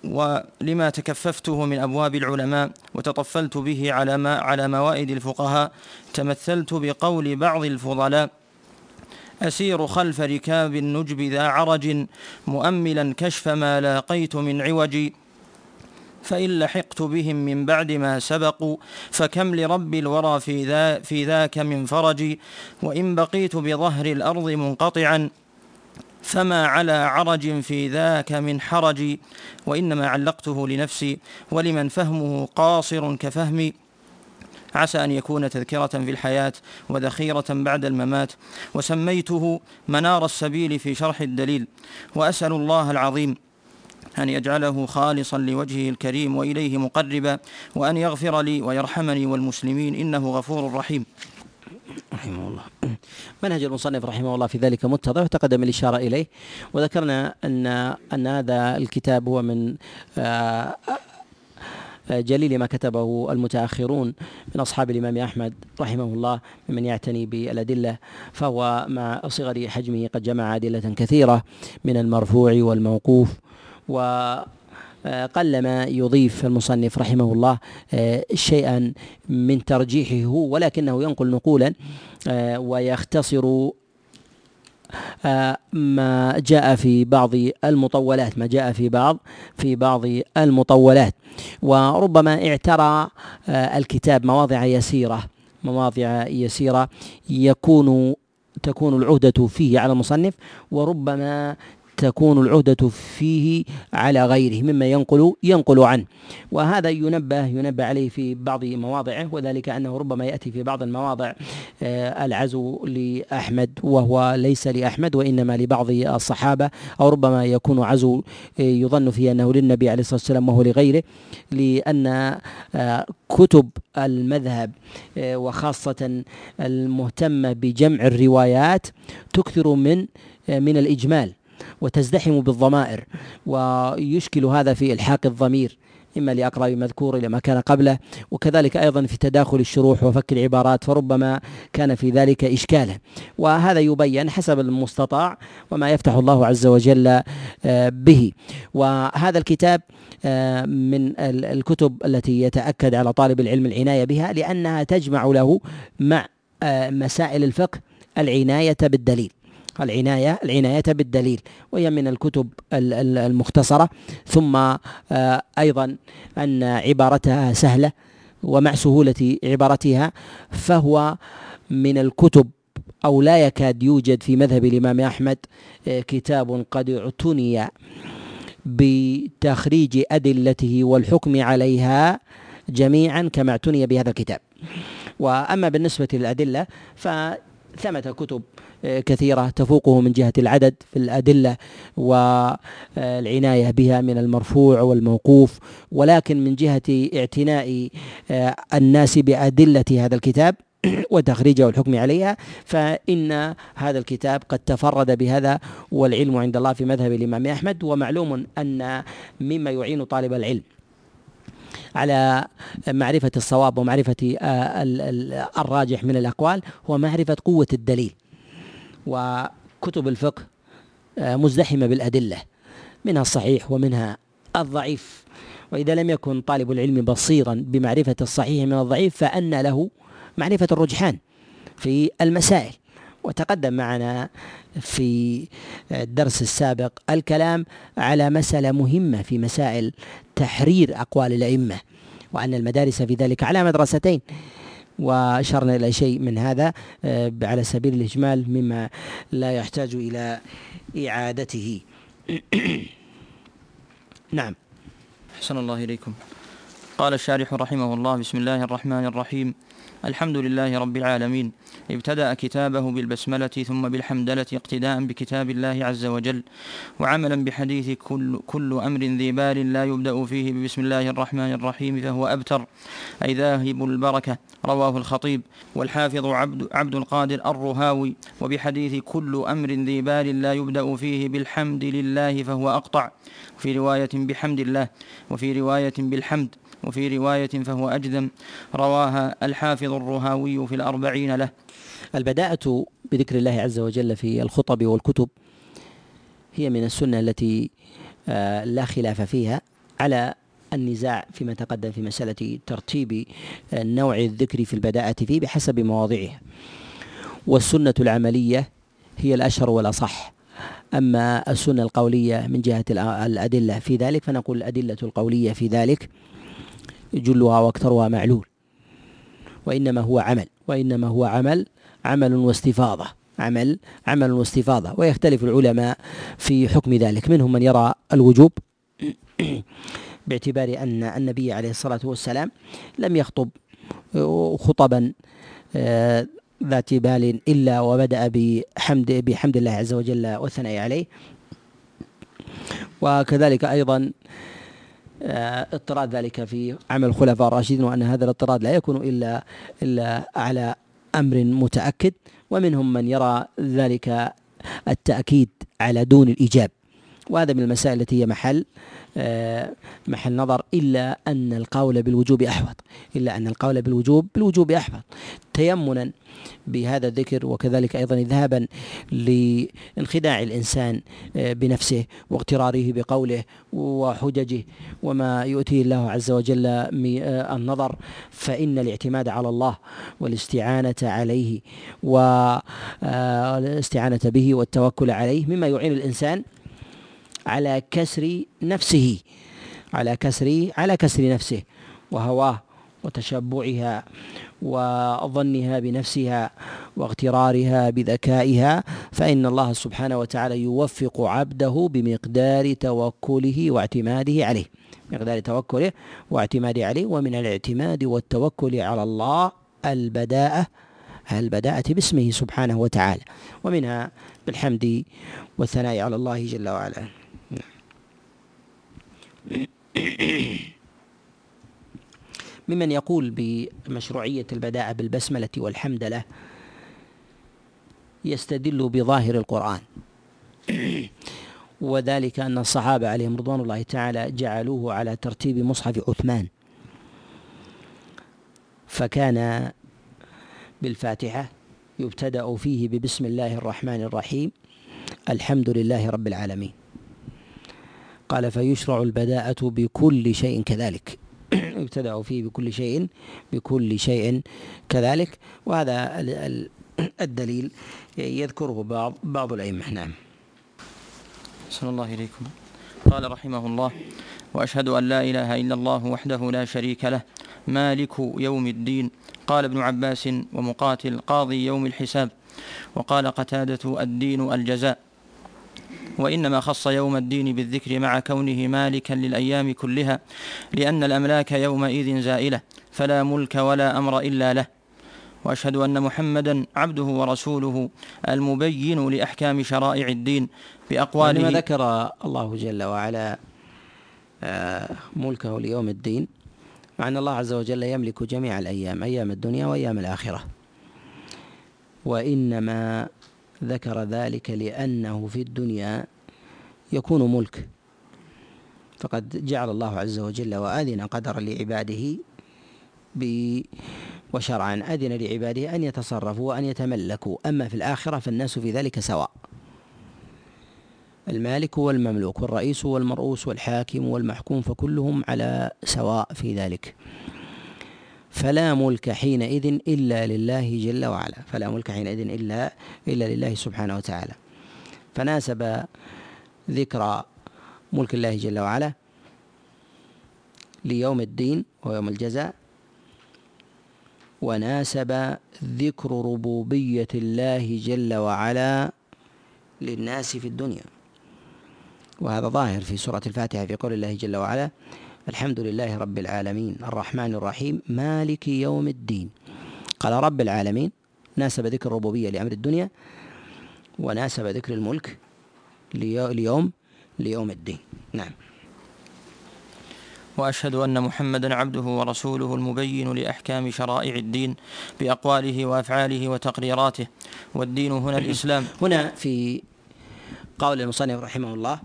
ولما تكففته من أبواب العلماء وتطفلت به على ما على موائد الفقهاء. تمثلت بقول بعض الفضلاء: أسير خلف ركاب النجب ذا عرج، مؤملا كشف ما لاقيت من عوجي، فإن لحقت بهم من بعد ما سبقوا، فكم لرب الورى في, ذا في ذاك من فرجي، وإن بقيت بظهر الأرض منقطعا، فما على عرج في ذاك من حرج، وإنما علقته لنفسي ولمن فهمه قاصر كفهمي، عسى أن يكون تذكرة في الحياة وذخيرة بعد الممات. وسميته منار السبيل في شرح الدليل، وأسأل الله العظيم أن يجعله خالصا لوجهه الكريم وإليه مقربا، وأن يغفر لي ويرحمني والمسلمين، إنه غفور رحيم. رحمه الله. منهج المصنف رحمه الله في ذلك متضح وتقدم الإشارة إليه، وذكرنا أن أن هذا الكتاب هو من جليل ما كتبه المتأخرون من أصحاب الإمام أحمد رحمه الله ممن يعتني بالأدلة، فهو مع صغر حجمه قد جمع أدلة كثيرة من المرفوع والموقوف، و قلما يضيف المصنف رحمه الله شيئا من ترجيحه، ولكنه ينقل نقولا ويختصر ما جاء في بعض المطولات ما جاء في بعض في بعض المطولات. وربما اعترى الكتاب مواضع يسيرة مواضع يسيرة يكون تكون العهدة فيه على المصنف، وربما تكون العهدة فيه على غيره مما ينقل ينقل عنه، وهذا ينبه ينبه عليه في بعض مواضعه، وذلك أنه ربما يأتي في بعض المواضع العزو لأحمد وهو ليس لأحمد وإنما لبعض الصحابة، أو ربما يكون عزو يظن فيه أنه للنبي عليه الصلاة والسلام وهو لغيره، لأن كتب المذهب وخاصة المهتمة بجمع الروايات تكثر من من الإجمال وتزدحم بالضمائر، ويشكل هذا في إلحاق الضمير إما لأقرب مذكور إلى ما كان قبله، وكذلك أيضا في تداخل الشروح وفك العبارات، فربما كان في ذلك إشكاله، وهذا يبين حسب المستطاع وما يفتح الله عز وجل به. وهذا الكتاب من الكتب التي يتأكد على طالب العلم العناية بها، لأنها تجمع له مع مسائل الفقه العناية بالدليل العناية العناية بالدليل، وهي من الكتب المختصرة، ثم أيضا أن عبارتها سهلة، ومع سهولة عبارتها فهو من الكتب أو لا يكاد يوجد في مذهب الإمام أحمد كتاب قد اعتني بتخريج أدلته والحكم عليها جميعا كما اعتني بهذا الكتاب. وأما بالنسبة للأدلة ف ثمة كتب كثيرة تفوقه من جهة العدد في الأدلة والعناية بها من المرفوع والموقوف، ولكن من جهة اعتناء الناس بأدلة هذا الكتاب وتخريجه والحكم عليها فإن هذا الكتاب قد تفرد بهذا، والعلم عند الله في مذهب الإمام أحمد. ومعلوم أن مما يعين طالب العلم على معرفة الصواب ومعرفة الراجح من الأقوال هو معرفة قوة الدليل، وكتب الفقه مزدحمة بالأدلة منها الصحيح ومنها الضعيف، وإذا لم يكن طالب العلم بصيرا بمعرفة الصحيح من الضعيف فأن له معرفة الرجحان في المسائل. وتقدم معنا في الدرس السابق الكلام على مسألة مهمة في مسائل تحرير أقوال الأئمة، وأن المدارس في ذلك على مدرستين، وأشرنا إلى شيء من هذا على سبيل الإجمال مما لا يحتاج إلى إعادته. نعم. أحسن الله إليكم. قال الشارح رحمه الله: بسم الله الرحمن الرحيم، الحمد لله رب العالمين. ابتدأ كتابه بالبسملة ثم بالحمدلة اقتداء بكتاب الله عز وجل، وعملا بحديث كل, كل أمر ذي بال لا يبدأ فيه ببسم الله الرحمن الرحيم فهو أبتر، أي ذاهب البركة، رواه الخطيب والحافظ عبد, عبد القادر الرهاوي. وبحديث كل أمر ذي بال لا يبدأ فيه بالحمد لله فهو أقطع، وفي رواية بحمد الله، وفي رواية بالحمد، وفي رواية فهو أجدم، رواها الحافظ الرهاوي في الأربعين له. البداءة بذكر الله عز وجل في الخطب والكتب هي من السنة التي لا خلاف فيها، على النزاع فيما تقدم في مسألة ترتيب نوع الذكر في البداءة فيه بحسب مواضعها، والسنة العملية هي الأشهر والأصح. أما السنة القولية من جهة الأدلة في ذلك فنقول الأدلة القولية في ذلك جلها واكثرها معلول، وإنما هو عمل وإنما هو عمل عمل واستفاضة عمل عمل واستفاضة. ويختلف العلماء في حكم ذلك، منهم من يرى الوجوب باعتبار أن النبي عليه الصلاة والسلام لم يخطب خطبا ذات بال إلا وبدأ بحمد بحمد الله عز وجل والثناء عليه. وكذلك أيضا اضطراد ذلك في عمل الخلفاء الراشدين، وأن هذا الاضطراد لا يكون إلا, إلا على أمر متأكد. ومنهم من يرى ذلك التأكيد على دون الإيجاب، وهذا من المسائل التي هي محل محل نظر، إلا أن القول بالوجوب أحوط إلا أن القول بالوجوب بالوجوب أحوط تيمنا بهذا الذكر، وكذلك أيضا ذهابا لانخداع الإنسان بنفسه واغتراره بقوله وحججه وما يؤتيه الله عز وجل النظر، فإن الاعتماد على الله والاستعانة عليه والاستعانة به والتوكل عليه مما يعين الإنسان على كسر نفسه على كسر على كسر نفسه وهواه وتشبعها وظنها بنفسها واغترارها بذكائها، فإن الله سبحانه وتعالى يوفق عبده بمقدار توكله واعتماده عليه مقدار توكله واعتماده عليه ومن الاعتماد والتوكل على الله البداءة البداءة باسمه سبحانه وتعالى، ومنها بالحمد والثناء على الله جل وعلا. ممن يقول بمشروعية البداءة بالبسملة والحمد له يستدل بظاهر القرآن، وذلك أن الصحابة عليهم رضوان الله تعالى جعلوه على ترتيب مصحف عثمان، فكان بالفاتحة يبتدأ فيه ببسم الله الرحمن الرحيم الحمد لله رب العالمين. قال فيشرع البداءة بكل شيء كذلك، يبتدأ فيه بكل شيء بكل شيء كذلك، وهذا الدليل يذكره بعض بعض الأئمة. نعم. صلى الله إليكم. قال رحمه الله: وأشهد أن لا إله إلا الله وحده لا شريك له مالك يوم الدين. قال ابن عباس ومقاتل قاضي يوم الحساب. وقال قتادة: الدين الجزاء. وإنما خص يوم الدين بالذكر مع كونه مالكا للأيام كلها، لأن الأملاك يومئذ زائلة، فلا ملك ولا أمر إلا له. وأشهد أن محمدا عبده ورسوله المبين لأحكام شرائع الدين بأقواله. لما ذكر الله جل وعلا ملكه ليوم الدين، مع أن الله عز وجل يملك جميع الأيام، أيام الدنيا وأيام الآخرة، وإنما ذكر ذلك لأنه في الدنيا يكون ملك، فقد جعل الله عز وجل وأذن قدرا لعباده وشرعا أذن لعباده أن يتصرفوا وأن يتملكوا، أما في الآخرة فالناس في ذلك سواء، المالك والمملوك والرئيس والمرؤوس والحاكم والمحكوم، فكلهم على سواء في ذلك، فلا ملك حينئذ إلا لله جل وعلا فلا ملك حينئذ إلا إلا لله سبحانه وتعالى. فناسب ذكر ملك الله جل وعلا ليوم الدين ويوم الجزاء، وناسب ذكر ربوبية الله جل وعلا للناس في الدنيا، وهذا ظاهر في سورة الفاتحة في قول الله جل وعلا: الحمد لله رب العالمين الرحمن الرحيم مالك يوم الدين. قال رب العالمين، ناسب ذكر الربوبية لأمر الدنيا، وناسب ذكر الملك ليوم ليوم الدين. نعم. وأشهد أن محمدا عبده ورسوله المبين لأحكام شرائع الدين بأقواله وأفعاله وتقريراته، والدين هنا الإسلام. هنا في قول المصنف رحمه الله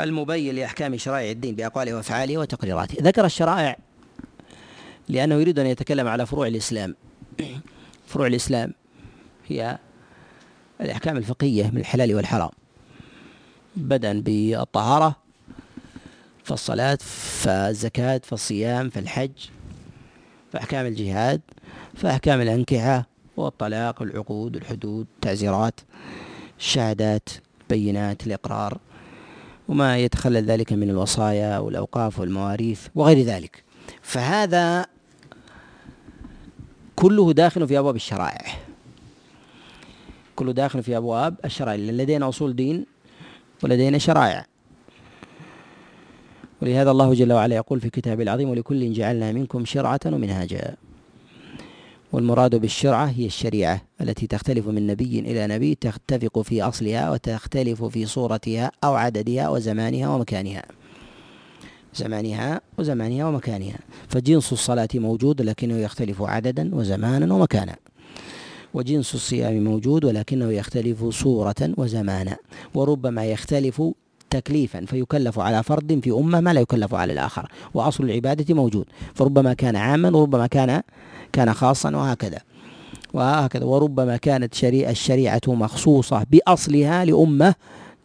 المبين لأحكام شرائع الدين بأقواله وأفعاله وتقريراته، ذكر الشرائع لأنه يريد أن يتكلم على فروع الإسلام. فروع الإسلام هي الأحكام الفقهية من الحلال والحرام، بدءا بالطهارة، فالصلاة، فالزكاة، فالصيام، فالحج، فأحكام الجهاد، فأحكام الأنكحة والطلاق، العقود، الحدود، التعزيرات، الشهادات، البينات، الإقرار، وما يتخلل ذلك من الوصايا والأوقاف والمواريث وغير ذلك. فهذا كله داخل في أبواب الشرائع، كله داخل في أبواب الشرائع، لدينا أصول دين ولدينا شرائع. ولهذا الله جل وعلا يقول في كتابه العظيم: ولكل جعلنا منكم شرعة ومنهاجا. والمراد بالشرعة هي الشريعة التي تختلف من نبي إلى نبي، تتفق في أصلها وتختلف في صورتها أو عددها وزمانها ومكانها زمانها وزمانها ومكانها. فجنس الصلاة موجود لكنه يختلف عددا وزمانا ومكانا، وجنس الصيام موجود ولكنه يختلف صورة وزمانا، وربما يختلف تكليفا فيكلف على فرد في أمة ما لا يكلف على الآخر، وأصل العبادة موجود، فربما كان عاما وربما كان كان خاصا وهكذا وهكذا وربما كانت شريعة الشريعة مخصوصة بأصلها لأمة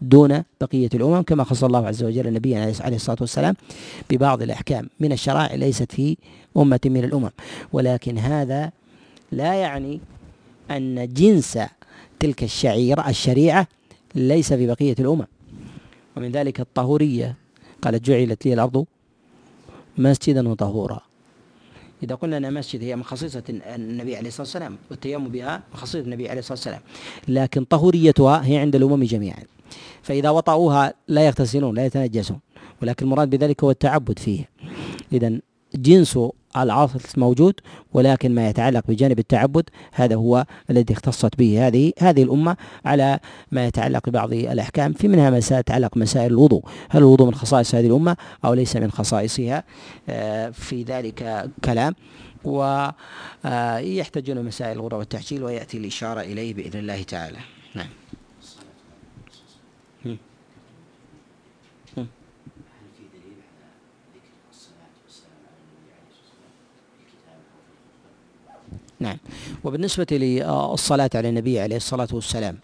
دون بقية الأمم، كما خص الله عز وجل نبينا عليه الصلاة والسلام ببعض الأحكام من الشرائع ليست في أمة من الأمم. ولكن هذا لا يعني أن جنس تلك الشعيرة الشريعة ليس في بقية الأمم، ومن ذلك الطهورية قالت جعلت لي الأرض مسجدا وطهورا. إذا قلنا أن مسجد هي من خصيصة النبي عليه الصلاة والسلام والتيمم بها من خصيصة النبي عليه الصلاة والسلام، لكن طهوريتها هي عند الأمم جميعا، فإذا وطأوها لا يغتسلون لا يتنجسون، ولكن المراد بذلك هو التعبد فيه. إذن جنس العاصل موجود، ولكن ما يتعلق بجانب التعبد هذا هو الذي اختصت به هذه هذه الأمة على ما يتعلق ببعض الأحكام، في منها ما يتعلق مسائل الوضوء، هل الوضوء من خصائص هذه الأمة أو ليس من خصائصها، في ذلك كلام، ويحتاج إلى مسائل الغرة والتحجيل ويأتي الإشارة إليه بإذن الله تعالى. نعم. نعم. وبالنسبة للصلاة على النبي عليه الصلاة والسلام،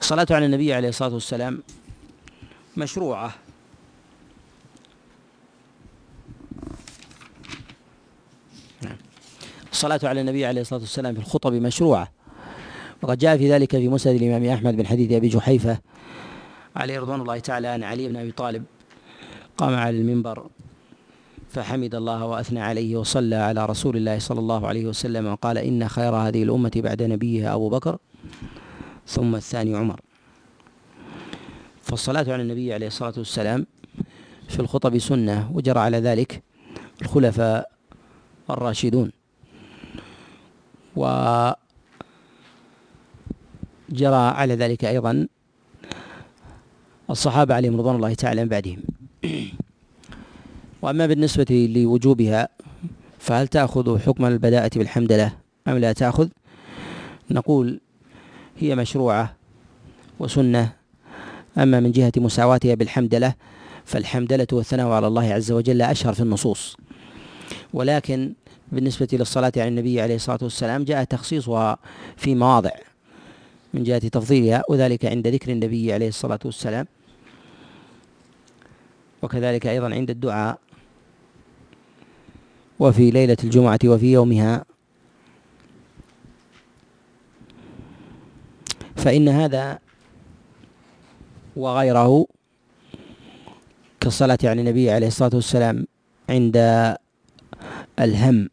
الصلاة على النبي عليه الصلاة والسلام مشروعة نعم. الصلاة على النبي عليه الصلاة والسلام في الخطب مشروعة، وقد جاء في ذلك في مسند الإمام أحمد من حديث أبي جحيفة عليه رضوان الله تعالى أن علي بن أبي طالب قام على المنبر فحمد الله وأثنى عليه وصلى على رسول الله صلى الله عليه وسلم وقال إن خير هذه الأمة بعد نبيها أبو بكر ثم الثاني عمر. فالصلاة على النبي عليه الصلاة والسلام في الخطب سنة، وجرى على ذلك الخلفاء الراشدون، وجرى على ذلك أيضا الصحابة عليهم رضوان الله تعالى من بعدهم. وأما بالنسبة لوجوبها فهل تأخذ حكم البداءة بالحمدلله أم لا تأخذ؟ نقول هي مشروعة وسنة، أما من جهة مساواتها بالحمدلله فالحمدلة والثناء على الله عز وجل أشهر في النصوص، ولكن بالنسبة للصلاة على النبي عليه الصلاة والسلام جاء تخصيصها في مواضع من جهة تفضيلها، وذلك عند ذكر النبي عليه الصلاة والسلام، وكذلك أيضا عند الدعاء، وفي ليلة الجمعة وفي يومها، فإن هذا وغيره كالصلاة على النبي عليه الصلاة والسلام عند الهم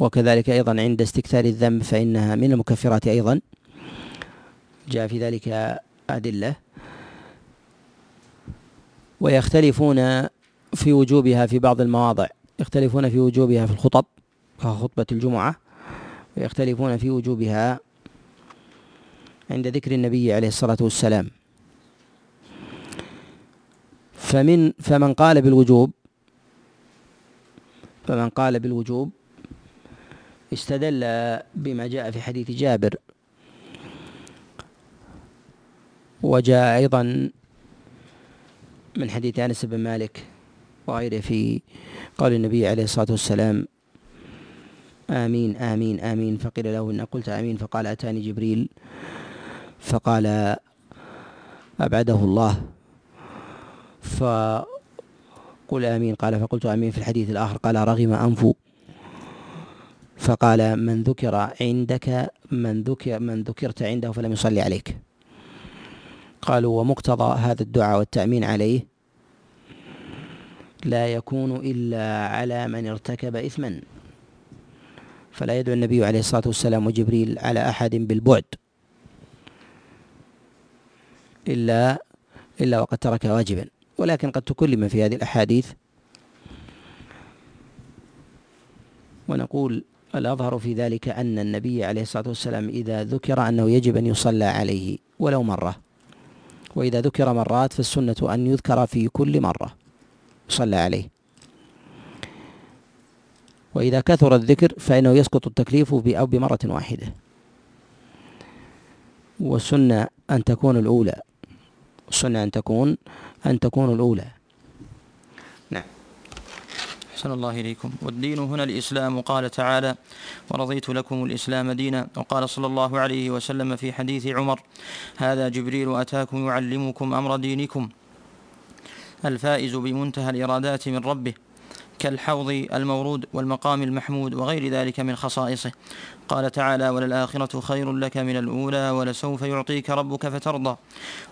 وكذلك أيضا عند استكثار الذنب فإنها من المكفرات أيضا، جاء في ذلك أدلة. ويختلفون في وجوبها في بعض المواضع، يختلفون في وجوبها في الخطب كخطبة الجمعة، ويختلفون في وجوبها عند ذكر النبي عليه الصلاة والسلام. فمن فمن قال بالوجوب فمن قال بالوجوب استدل بما جاء في حديث جابر، وجاء أيضا من حديث أنس بن مالك وغيره في قول النبي عليه الصلاة والسلام آمين آمين آمين، فقيل له إن قلت آمين؟ فقال أتاني جبريل فقال أبعده الله فقل آمين، قال فقلت آمين. في الحديث الآخر قال رغم أنفه فقال من ذكر عندك من ذكر من ذكرت عنده فلم يصلي عليك. قالوا ومقتضى هذا الدعاء والتأمين عليه لا يكون إلا على من ارتكب إثما، فلا يدعو النبي عليه الصلاة والسلام وجبريل على أحد بالبعد إلا إلا وقد ترك واجبا. ولكن قد تكلم في هذه الأحاديث، ونقول الأظهر في ذلك أن النبي عليه الصلاة والسلام إذا ذكر أنه يجب أن يصلى عليه ولو مرة، وإذا ذكر مرات فالسنة أن يذكر في كل مرة يصلى عليه، وإذا كثر الذكر فإنه يسقط التكليف أو بمرة واحدة. والسنة أن تكون الأولى، السنة أن تكون أن تكون الأولى. نعم. أحسن الله إليكم. والدين هنا الإسلام، قال تعالى: ورضيت لكم الإسلام دينا. وقال صلى الله عليه وسلم في حديث عمر: هذا جبريل أتاكم يعلمكم أمر دينكم. الفائز بمنتهى الإرادات من ربه كالحوض المورود والمقام المحمود وغير ذلك من خصائصه. قال تعالى: وللآخرة خير لك من الأولى ولسوف يعطيك ربك فترضى.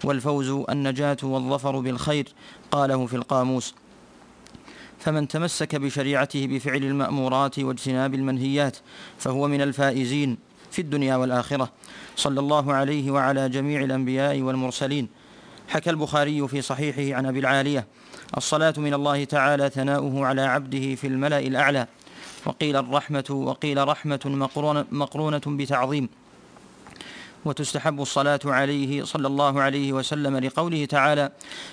والفوز النجاة والظفر بالخير، قاله في القاموس. فمن تمسك بشريعته بفعل المأمورات واجتناب المنهيات فهو من الفائزين في الدنيا والآخرة، صلى الله عليه وعلى جميع الأنبياء والمرسلين. حكى البخاري في صحيحه عن أبي العالية: الصلاة من الله تعالى ثناؤه على عبده في الملأ الأعلى. وقيل الرحمة، وقيل رحمة مقرونة بتعظيم. وتستحب الصلاة عليه صلى الله عليه وسلم لقوله تعالى: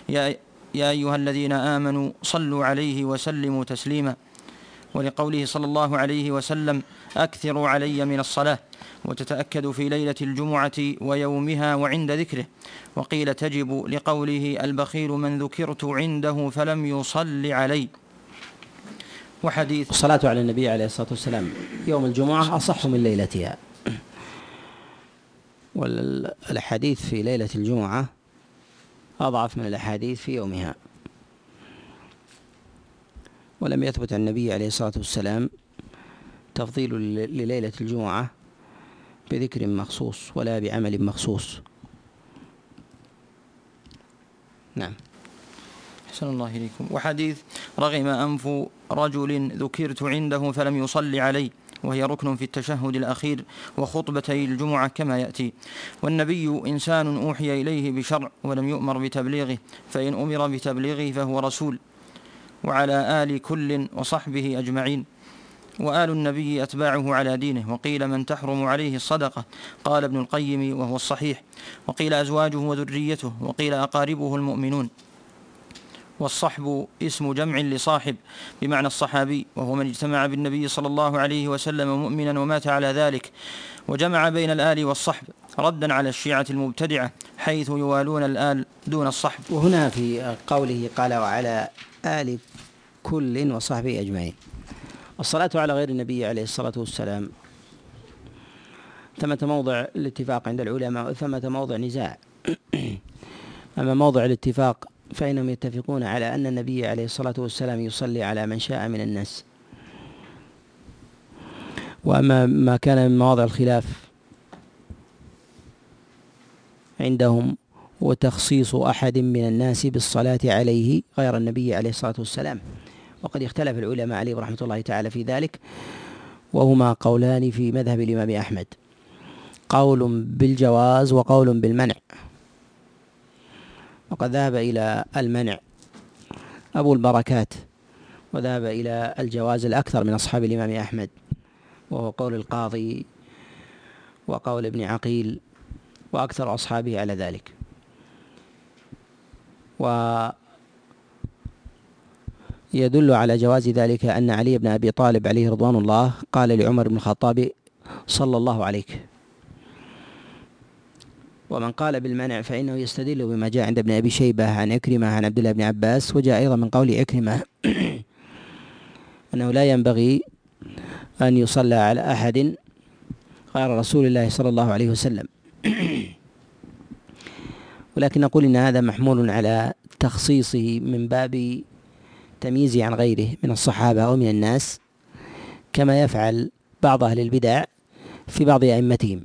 يا يا أيها الذين آمنوا صلوا عليه وسلموا تسليما، ولقوله صلى الله عليه وسلم: أكثروا علي من الصلاة. وتتأكد في ليلة الجمعة ويومها وعند ذكره. وقيل تجب لقوله: البخيل من ذكرت عنده فلم يصل علي. وحديث الصلاة على النبي عليه الصلاة والسلام يوم الجمعة أصح من ليلتها. والحديث في ليلة الجمعة أضعف من الأحاديث في يومها، ولم يثبت عن النبي عليه الصلاة والسلام تفضيل لليلة الجمعة بذكر مخصوص ولا بعمل مخصوص. نعم. أحسن الله إليكم. وحديث: رغم أنف رجل ذكرت عنده فلم يصلي علي، وهي ركن في التشهد الأخير وخطبتي الجمعة كما يأتي. والنبي إنسان أوحي إليه بشرع ولم يؤمر بتبليغه، فإن أمر بتبليغه فهو رسول، وعلى آل كل وصحبه أجمعين. وآل النبي أتباعه على دينه. وقيل: من تحرم عليه الصدقة، قال ابن القيم وهو الصحيح. وقيل: أزواجه وذريته. وقيل: أقاربه المؤمنون. والصحب اسم جمع لصاحب بمعنى الصحابي، وهو من اجتمع بالنبي صلى الله عليه وسلم مؤمنا ومات على ذلك. وجمع بين الآل والصحب ردا على الشيعة المبتدعة حيث يوالون الآل دون الصحب. وهنا في قوله قال: وعلى آل كل وصحبه أجمعين، الصلاة على غير النبي عليه الصلاة والسلام ثمة موضع الاتفاق عند العلماء، ثمة موضع نزاع. أما موضع الاتفاق فإنهم يتفقون على أن النبي عليه الصلاة والسلام يصلي على من شاء من الناس. وأما ما كان من مواضع الخلاف عندهم وتخصيص أحد من الناس بالصلاة عليه غير النبي عليه الصلاة والسلام، وقد اختلف العلماء عليه رحمة الله تعالى في ذلك، وهما قولان في مذهب الإمام أحمد: قول بالجواز وقول بالمنع. وقد ذهب إلى المنع أبو البركات، وذهب إلى الجواز الأكثر من أصحاب الإمام أحمد، وهو قول القاضي وقول ابن عقيل وأكثر أصحابه على ذلك. ويدل على جواز ذلك أن علي بن أبي طالب عليه رضوان الله قال لعمر بن الخطاب: صلى الله عليك. ومن قال بالمنع فإنه يستدل بما جاء عند ابن أبي شيبة عن عكرمة عن عبد الله بن عباس، وجاء أيضا من قول عكرمة أنه لا ينبغي أن يصلى على أحد غير رسول الله صلى الله عليه وسلم. ولكن نقول إن هذا محمول على تخصيصه من باب تمييزه عن غيره من الصحابة أو من الناس، كما يفعل بعض أهل البدع في بعض أئمتهم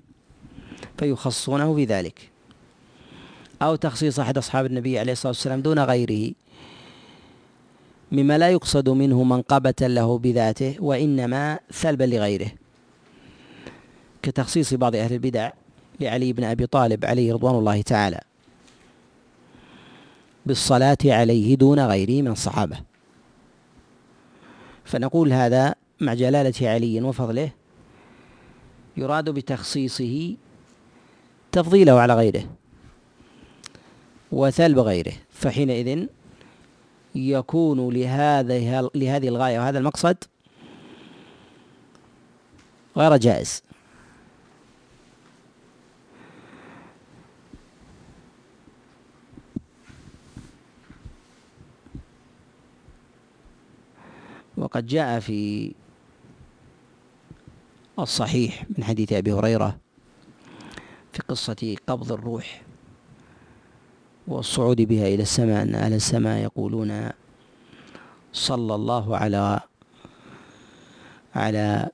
فيخصونه في ذلك، أو تخصيص أحد أصحاب النبي عليه الصلاة والسلام دون غيره، مما لا يقصد منه منقبة له بذاته وإنما سلبا لغيره، كتخصيص بعض أهل البدع لعلي بن أبي طالب عليه رضوان الله تعالى بالصلاة عليه دون غيره من الصحابة. فنقول هذا مع جلالة علي وفضله يراد بتخصيصه تفضيله على غيره وثلب غيره، فحينئذ يكون لهذه لهذه الغاية وهذا المقصد غير جائز. وقد جاء في الصحيح من حديث أبي هريرة في قصة قبض الروح والصعود بها إلى السماء أن أهل السماء يقولون صلى الله على على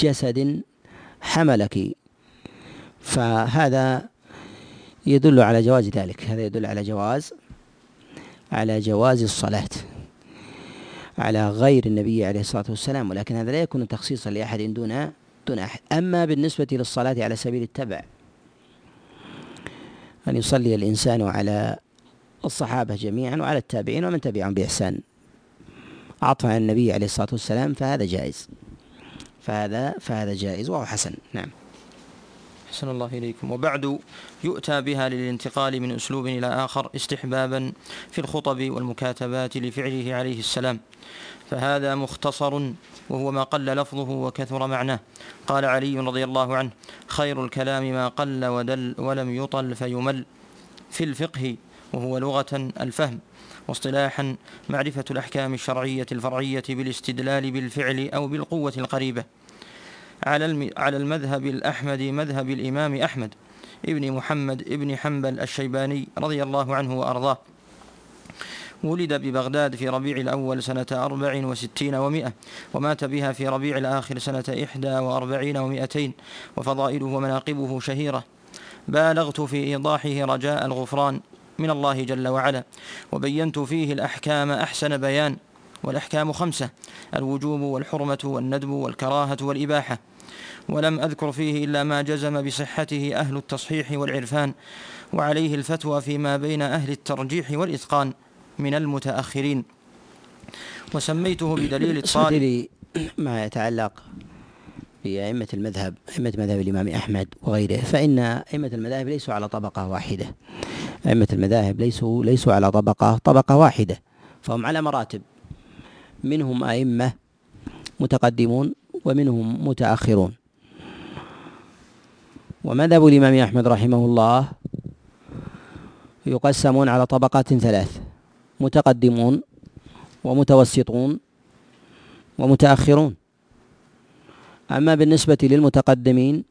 جسد حملك. فهذا يدل على جواز ذلك، هذا يدل على جواز على جواز الصلاة على غير النبي عليه الصلاة والسلام، ولكن هذا لا يكون تخصيصا لأحد دون دون أحد. أما بالنسبة للصلاة على سبيل التبع أن يصلي الإنسان على الصحابة جميعا وعلى التابعين ومن تبعهم بإحسان عطفا على النبي عليه الصلاة والسلام، فهذا جائز، فهذا فهذا جائز وهو حسن. نعم. أحسن الله إليكم. وبعد، يؤتى بها للانتقال من أسلوب إلى آخر استحبابا في الخطب والمكاتبات لفعله عليه السلام، فهذا مختصر وهو ما قل لفظه وكثر معناه. قال علي رضي الله عنه: خير الكلام ما قل ودل ولم يطل فيمل، في الفقه وهو لغة الفهم، واصطلاحا معرفة الأحكام الشرعية الفرعية بالاستدلال بالفعل أو بالقوة القريبة، على المذهب الأحمد مذهب الإمام أحمد ابن محمد ابن حنبل الشيباني رضي الله عنه وأرضاه. ولد ببغداد في ربيع الأول سنة أربع وستين ومئة، ومات بها في ربيع الآخر سنة إحدى وأربعين ومئتين، وفضائله ومناقبه شهيرة. بالغت في إيضاحه رجاء الغفران من الله جل وعلا، وبينت فيه الأحكام أحسن بيان، والأحكام خمسة: الوجوب والحرمة والندب والكراهة والإباحة، ولم أذكر فيه إلا ما جزم بصحته أهل التصحيح والعرفان، وعليه الفتوى فيما بين أهل الترجيح والإتقان من المتأخرين. وسميته بدليل الطالب ما يتعلق بأئمة المذهب، أئمة مذهب الإمام أحمد وغيره، فإن أئمة المذاهب ليسوا على طبقة واحدة، أئمة المذاهب ليسوا ليسوا على طبقة طبقة واحدة، فهم على مراتب، منهم أئمة متقدمون ومنهم متأخرون. ومذهب الإمام أحمد رحمه الله يقسمون على طبقات ثلاث: متقدمون ومتوسطون ومتأخرون. أما بالنسبة للمتقدمين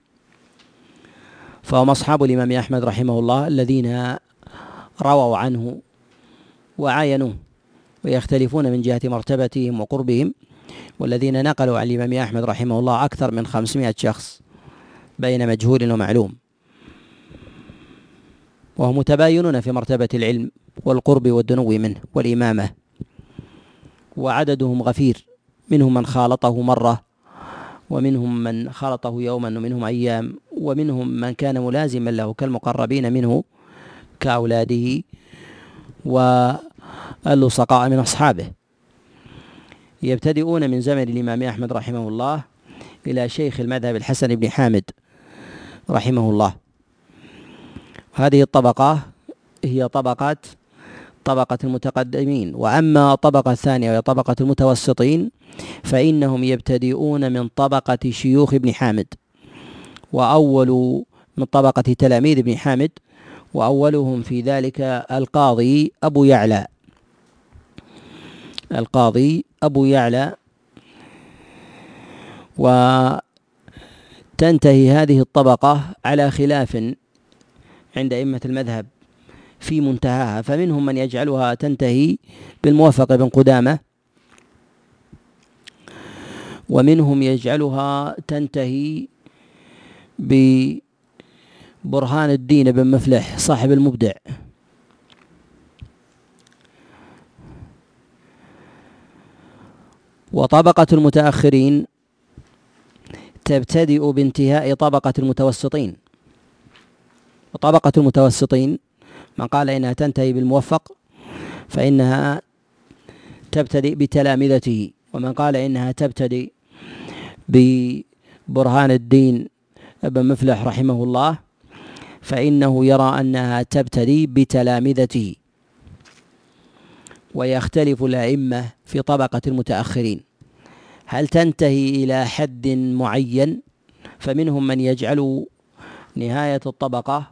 فهم أصحاب الإمام أحمد رحمه الله الذين رووا عنه وعاينوه ويختلفون من جهة مرتبتهم وقربهم، والذين نقلوا عن الإمام أحمد رحمه الله أكثر من خمسمائة شخص بين مجهول ومعلوم، وهم متباينون في مرتبة العلم والقرب والدنو منه والإمامة، وعددهم غفير، منهم من خالطه مرة، ومنهم من خالطه يوما، ومنهم أيام، ومنهم من كان ملازما له كالمقربين منه كأولاده و اللصقاء من أصحابه. يبتدئون من زمن الإمام أحمد رحمه الله إلى شيخ المذهب الحسن بن حامد رحمه الله. هذه الطبقة هي طبقة طبقة المتقدمين. وأما الطبقة الثانية وهي طبقة المتوسطين فإنهم يبتدئون من طبقة شيوخ ابن حامد، وأول من طبقة تلاميذ ابن حامد، وأولهم في ذلك القاضي أبو يعلى، القاضي أبو يعلى. وتنتهي هذه الطبقة على خلاف عند أئمة المذهب في منتهاها، فمنهم من يجعلها تنتهي بالموفق بن قدامة، ومنهم يجعلها تنتهي ببرهان الدين بن مفلح صاحب المبدع، وطبقة المتأخرين تبتدئ بانتهاء طبقة المتوسطين. وطبقة المتوسطين من قال إنها تنتهي بالموفق فإنها تبتدئ بتلامذته، ومن قال إنها تبتدئ ببرهان الدين ابن مفلح رحمه الله فإنه يرى أنها تبتدئ بتلامذته. ويختلف الأئمة في طبقة المتأخرين، هل تنتهي إلى حد معين؟ فمنهم من يجعل نهاية الطبقة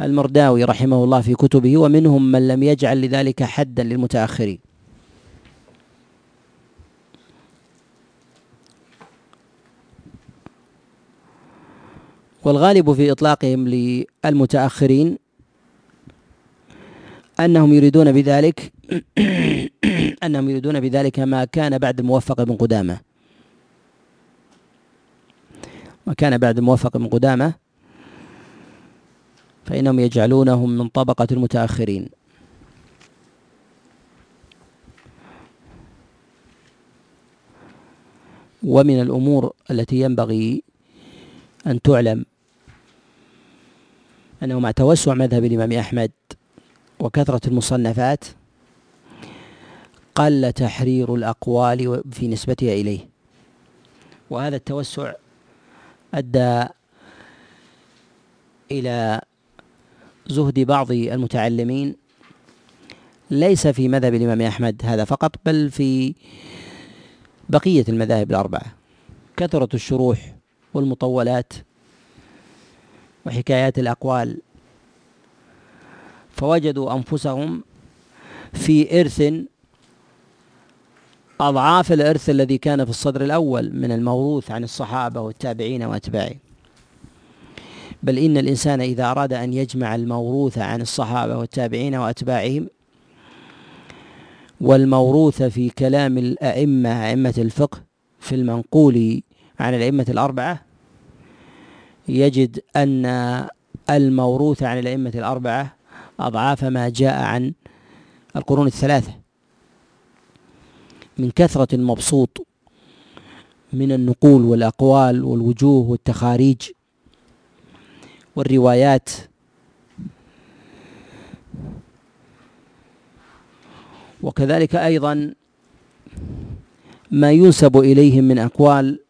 المرداوي رحمه الله في كتبه، ومنهم من لم يجعل لذلك حدا للمتأخرين. والغالب في إطلاقهم للمتأخرين أنهم يريدون بذلك أنهم يريدون بذلك ما كان بعد الموفق بن قدامة، ما كان بعد الموفق بن قدامة فإنهم يجعلونهم من طبقة المتأخرين. ومن الأمور التي ينبغي أن تعلم أنه مع توسع مذهب الإمام أحمد وكثرة المصنفات قل تحرير الأقوال في نسبتها إليه، وهذا التوسع أدى إلى زهد بعض المتعلمين، ليس في مذهب الإمام أحمد هذا فقط بل في بقية المذاهب الأربعة، كثرة الشروح والمطولات وحكايات الأقوال، فوجدوا أنفسهم في إرث أضعاف الإرث الذي كان في الصدر الأول من الموروث عن الصحابة والتابعين وأتباعهم. بل إن الإنسان إذا أراد أن يجمع الموروث عن الصحابة والتابعين وأتباعهم والموروث في كلام الأئمة أئمة الفقه في المنقول عن الأئمة الأربعة، يجد أن الموروث عن الأئمة الأربعة أضعاف ما جاء عن القرون الثلاثة، من كثرة المبسوط من النقول والأقوال والوجوه والتخاريج والروايات وكذلك أيضا ما ينسب إليهم من أقوال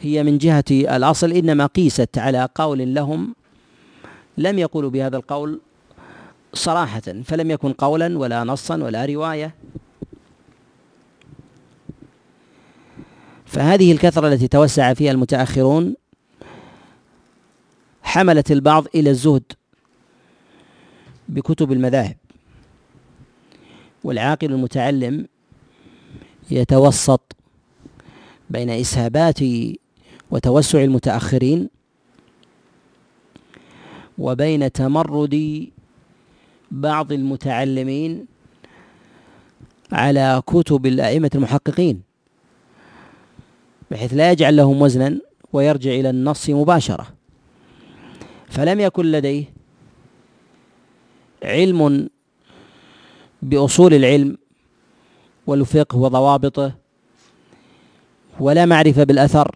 هي من جهة الأصل إنما قيست على قول لهم لم يقولوا بهذا القول صراحة، فلم يكن قولا ولا نصا ولا رواية. فهذه الكثرة التي توسع فيها المتأخرون حملت البعض إلى الزهد بكتب المذاهب، والعاقل المتعلم يتوسط بين إسهابات وتوسع المتأخرين وبين تمرد بعض المتعلمين على كتب الأئمة المحققين، بحيث لا يجعل لهم وزنا ويرجع إلى النص مباشرة، فلم يكن لديه علم بأصول العلم والفقه وضوابطه، ولا معرفة بالأثر،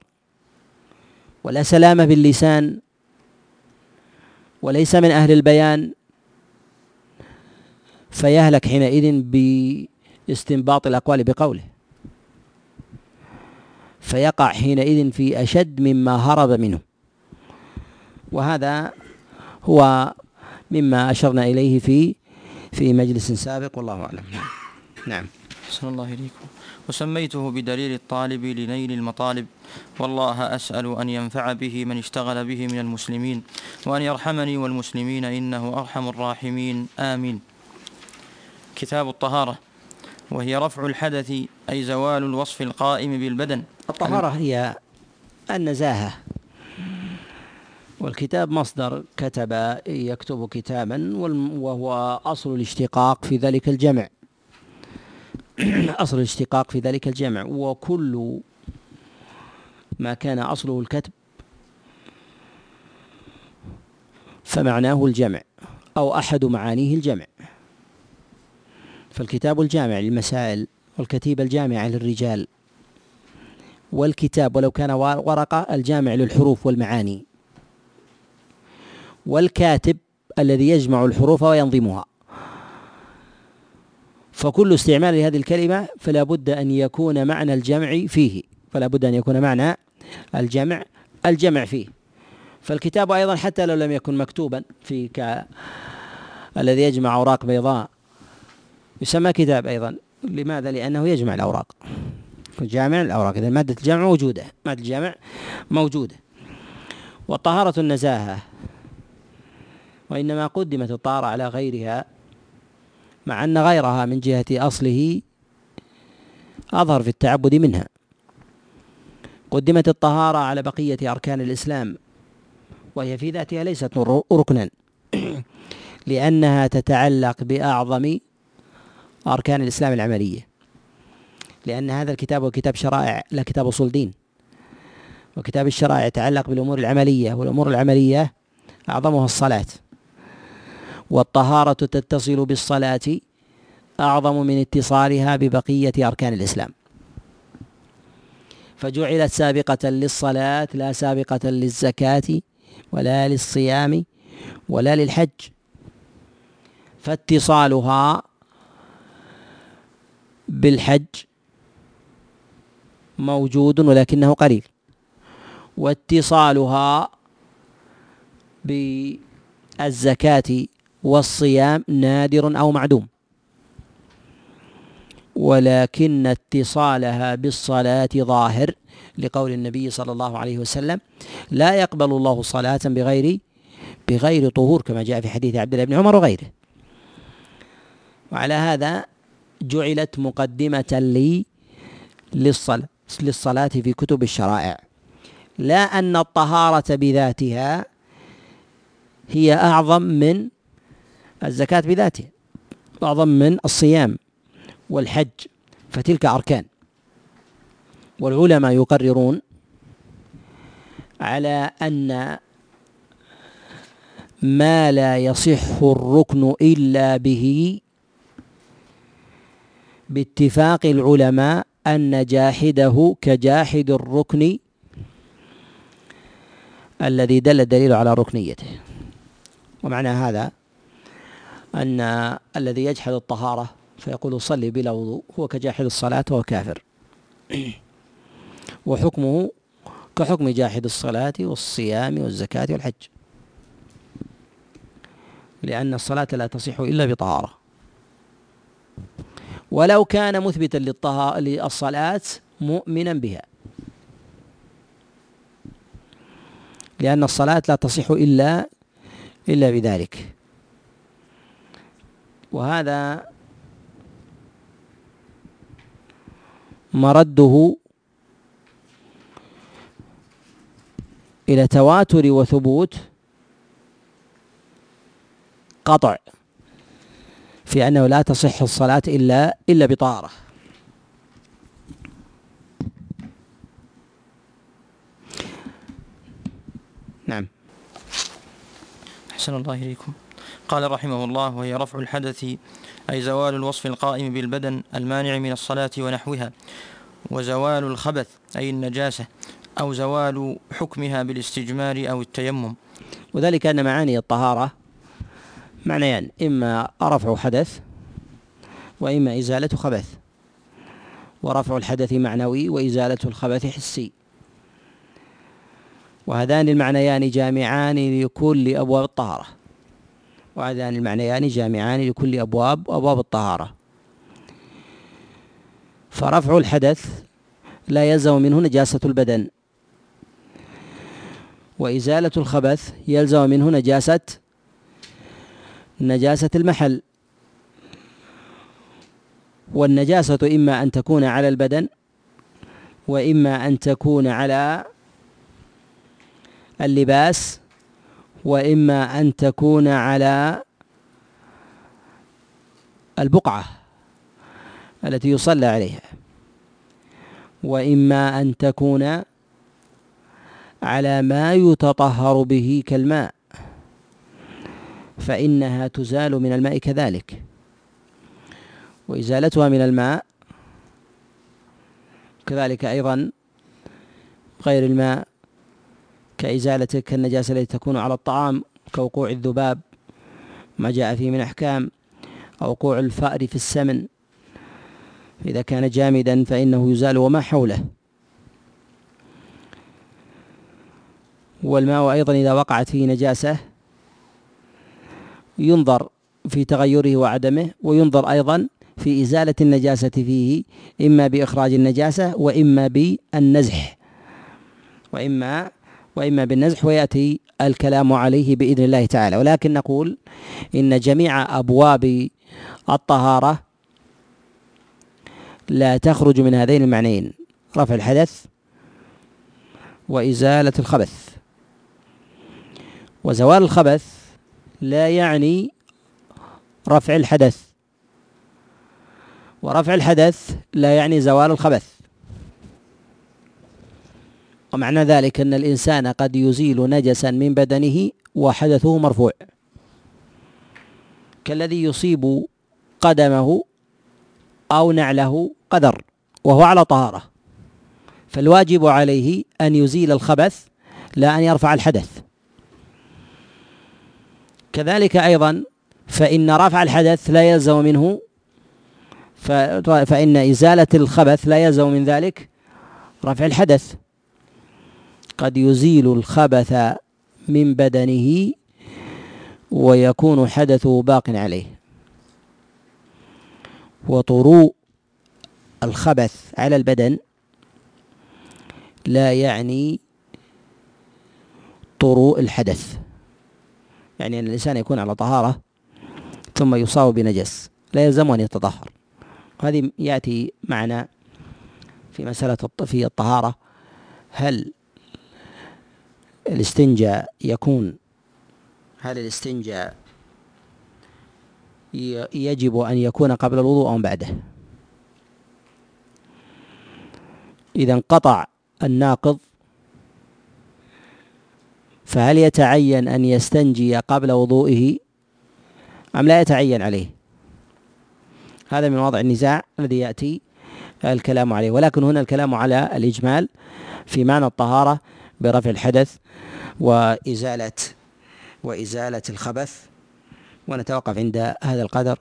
ولا سلامة باللسان، وليس من أهل البيان، فيهلك حينئذ باستنباط الأقوال بقوله، فيقع حينئذ في أشد مما هرب منه. وهذا هو مما أشرنا إليه في في مجلس سابق، والله أعلم. نعم. أحسن الله إليكم. وسميته بدليل الطالب لنيل المطالب، والله أسأل أن ينفع به من اشتغل به من المسلمين، وأن يرحمني والمسلمين إنه أرحم الراحمين، آمين. كتاب الطهارة، وهي رفع الحدث أي زوال الوصف القائم بالبدن. الطهارة هي النزاهة، والكتاب مصدر كتب، يكتب كتابا، وهو أصل الاشتقاق في ذلك الجمع، أصل الاشتقاق في ذلك الجمع وكل ما كان أصله الكتب فمعناه الجمع أو أحد معانيه الجمع، فالكتاب الجامع للمسائل، والكتيبة الجامعة للرجال، والكتاب ولو كان ورقة الجامع للحروف والمعاني، والكاتب الذي يجمع الحروف وينظمها. فكل استعمال لهذه الكلمة فلا بد أن يكون معنى الجمع فيه، فلا بد أن يكون معنى الجمع الجمع فيه. فالكتاب أيضا حتى لو لم يكن مكتوبا في الذي يجمع أوراق بيضاء يسمى كتاب أيضا، لماذا؟ لأنه يجمع الأوراق. جامع الأوراق. إذا مادة الجامع موجودة، مادة الجامع موجودة. والطهارة النزاهة، وإنما قدمت الطهارة على غيرها، مع أن غيرها من جهة أصله أظهر في التعبد منها. قدمت الطهارة على بقية أركان الإسلام، وهي في ذاتها ليست ركنا، لأنها تتعلق بأعظم أركان الإسلام العملية، لأن هذا الكتاب هو كتاب شرائع لا كتاب أصول دين، وكتاب الشرائع يتعلق بالأمور العملية، والأمور العملية أعظمها الصلاة، والطهارة تتصل بالصلاة أعظم من اتصالها ببقية أركان الإسلام، فجعلت سابقة للصلاة لا سابقة للزكاة ولا للصيام ولا للحج، فاتصالها بالحج موجود ولكنه قليل، واتصالها بالزكاة والصيام نادر أو معدوم، ولكن اتصالها بالصلاة ظاهر، لقول النبي صلى الله عليه وسلم: لا يقبل الله صلاة بغير بغير طهور، كما جاء في حديث عبد الله بن عمر وغيره. وعلى هذا جعلت مقدمة لي للصلاة للصلاة في كتب الشرائع، لا أن الطهارة بذاتها هي أعظم من الزكاة بذاتها، أعظم من الصيام والحج، فتلك أركان. والعلماء يقررون على أن ما لا يصح الركن إلا به باتفاق العلماء أن جاحده كجاحد الركن الذي دل الدليل على ركنيته. ومعنى هذا أن الذي يجحد الطهارة فيقول صلي بلا وضوء هو كجاحد الصلاة وهو كافر، وحكمه كحكم جاحد الصلاة والصيام والزكاة والحج، لأن الصلاة لا تصح إلا بطهارة، ولو كان مثبتا للصلاة مؤمنا بها، لأن الصلاة لا تصح إلا إلا بذلك. وهذا مرده إلى تواتر وثبوت قطع في أنه لا تصح الصلاة إلا إلا بطهارة. نعم. أحسن الله إليكم. قال رحمه الله: وهي رفع الحدث، أي زوال الوصف القائم بالبدن المانع من الصلاة ونحوها، وزوال الخبث أي النجاسة، أو زوال حكمها بالاستجمار أو التيمم. وذلك أن معاني الطهارة معنيان: إما رفع حدث وإما إزالة خبث. ورفع الحدث معنوي وإزالة الخبث حسي، وهذان المعنيان جامعان لكل أبواب الطهارة، وهذان المعنيان جامعان لكل أبواب أبواب الطهارة. فرفع الحدث لا يلزم منه نجاسة البدن، وإزالة الخبث يلزم منه نجاسة نجاسة المحل. والنجاسة إما أن تكون على البدن، وإما أن تكون على اللباس، وإما أن تكون على البقعة التي يصلى عليها، وإما أن تكون على ما يتطهر به كالماء، فإنها تزال من الماء كذلك. وإزالتها من الماء كذلك أيضا غير الماء، كإزالة كالنجاسة التي تكون على الطعام، كوقوع الذباب ما جاء فيه من أحكام، أو وقوع الفأر في السمن إذا كان جامدا فإنه يزال وما حوله. والماء أيضا إذا وقعت فيه نجاسة ينظر في تغيره وعدمه، وينظر أيضا في إزالة النجاسة فيه، إما بإخراج النجاسة وإما بالنزح وإما وإما بالنزح، ويأتي الكلام عليه بإذن الله تعالى. ولكن نقول إن جميع أبواب الطهارة لا تخرج من هذين المعنيين: رفع الحدث وإزالة الخبث. وزوال الخبث لا يعني رفع الحدث، ورفع الحدث لا يعني زوال الخبث. ومعنى ذلك أن الإنسان قد يزيل نجسا من بدنه وحدثه مرفوع، كالذي يصيب قدمه أو نعله قدر وهو على طهارة، فالواجب عليه أن يزيل الخبث لا أن يرفع الحدث. كذلك أيضا فإن رفع الحدث لا يلزم منه، فإن إزالة الخبث لا يلزم من ذلك رفع الحدث. قد يزيل الخبث من بدنه ويكون حدثه باق عليه، وطروء الخبث على البدن لا يعني طروء الحدث، يعني أن الإنسان يكون على طهارة ثم يصاب بنجس لا يلزم أن يتطهر. وهذه يأتي معنا في مسألة في الطهارة، هل الاستنجاء يكون هل الاستنجاء يجب أن يكون قبل الوضوء أو بعده؟ إذا انقطع الناقض فهل يتعين أن يستنجي قبل وضوئه أم لا يتعين عليه؟ هذا من وضع النزاع الذي يأتي الكلام عليه. ولكن هنا الكلام على الإجمال في معنى الطهارة برفع الحدث وإزالة وإزالة الخبث. ونتوقف عند هذا القدر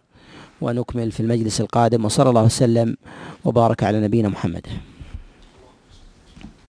ونكمل في المجلس القادم، وصلى الله وسلم وبارك على نبينا محمد.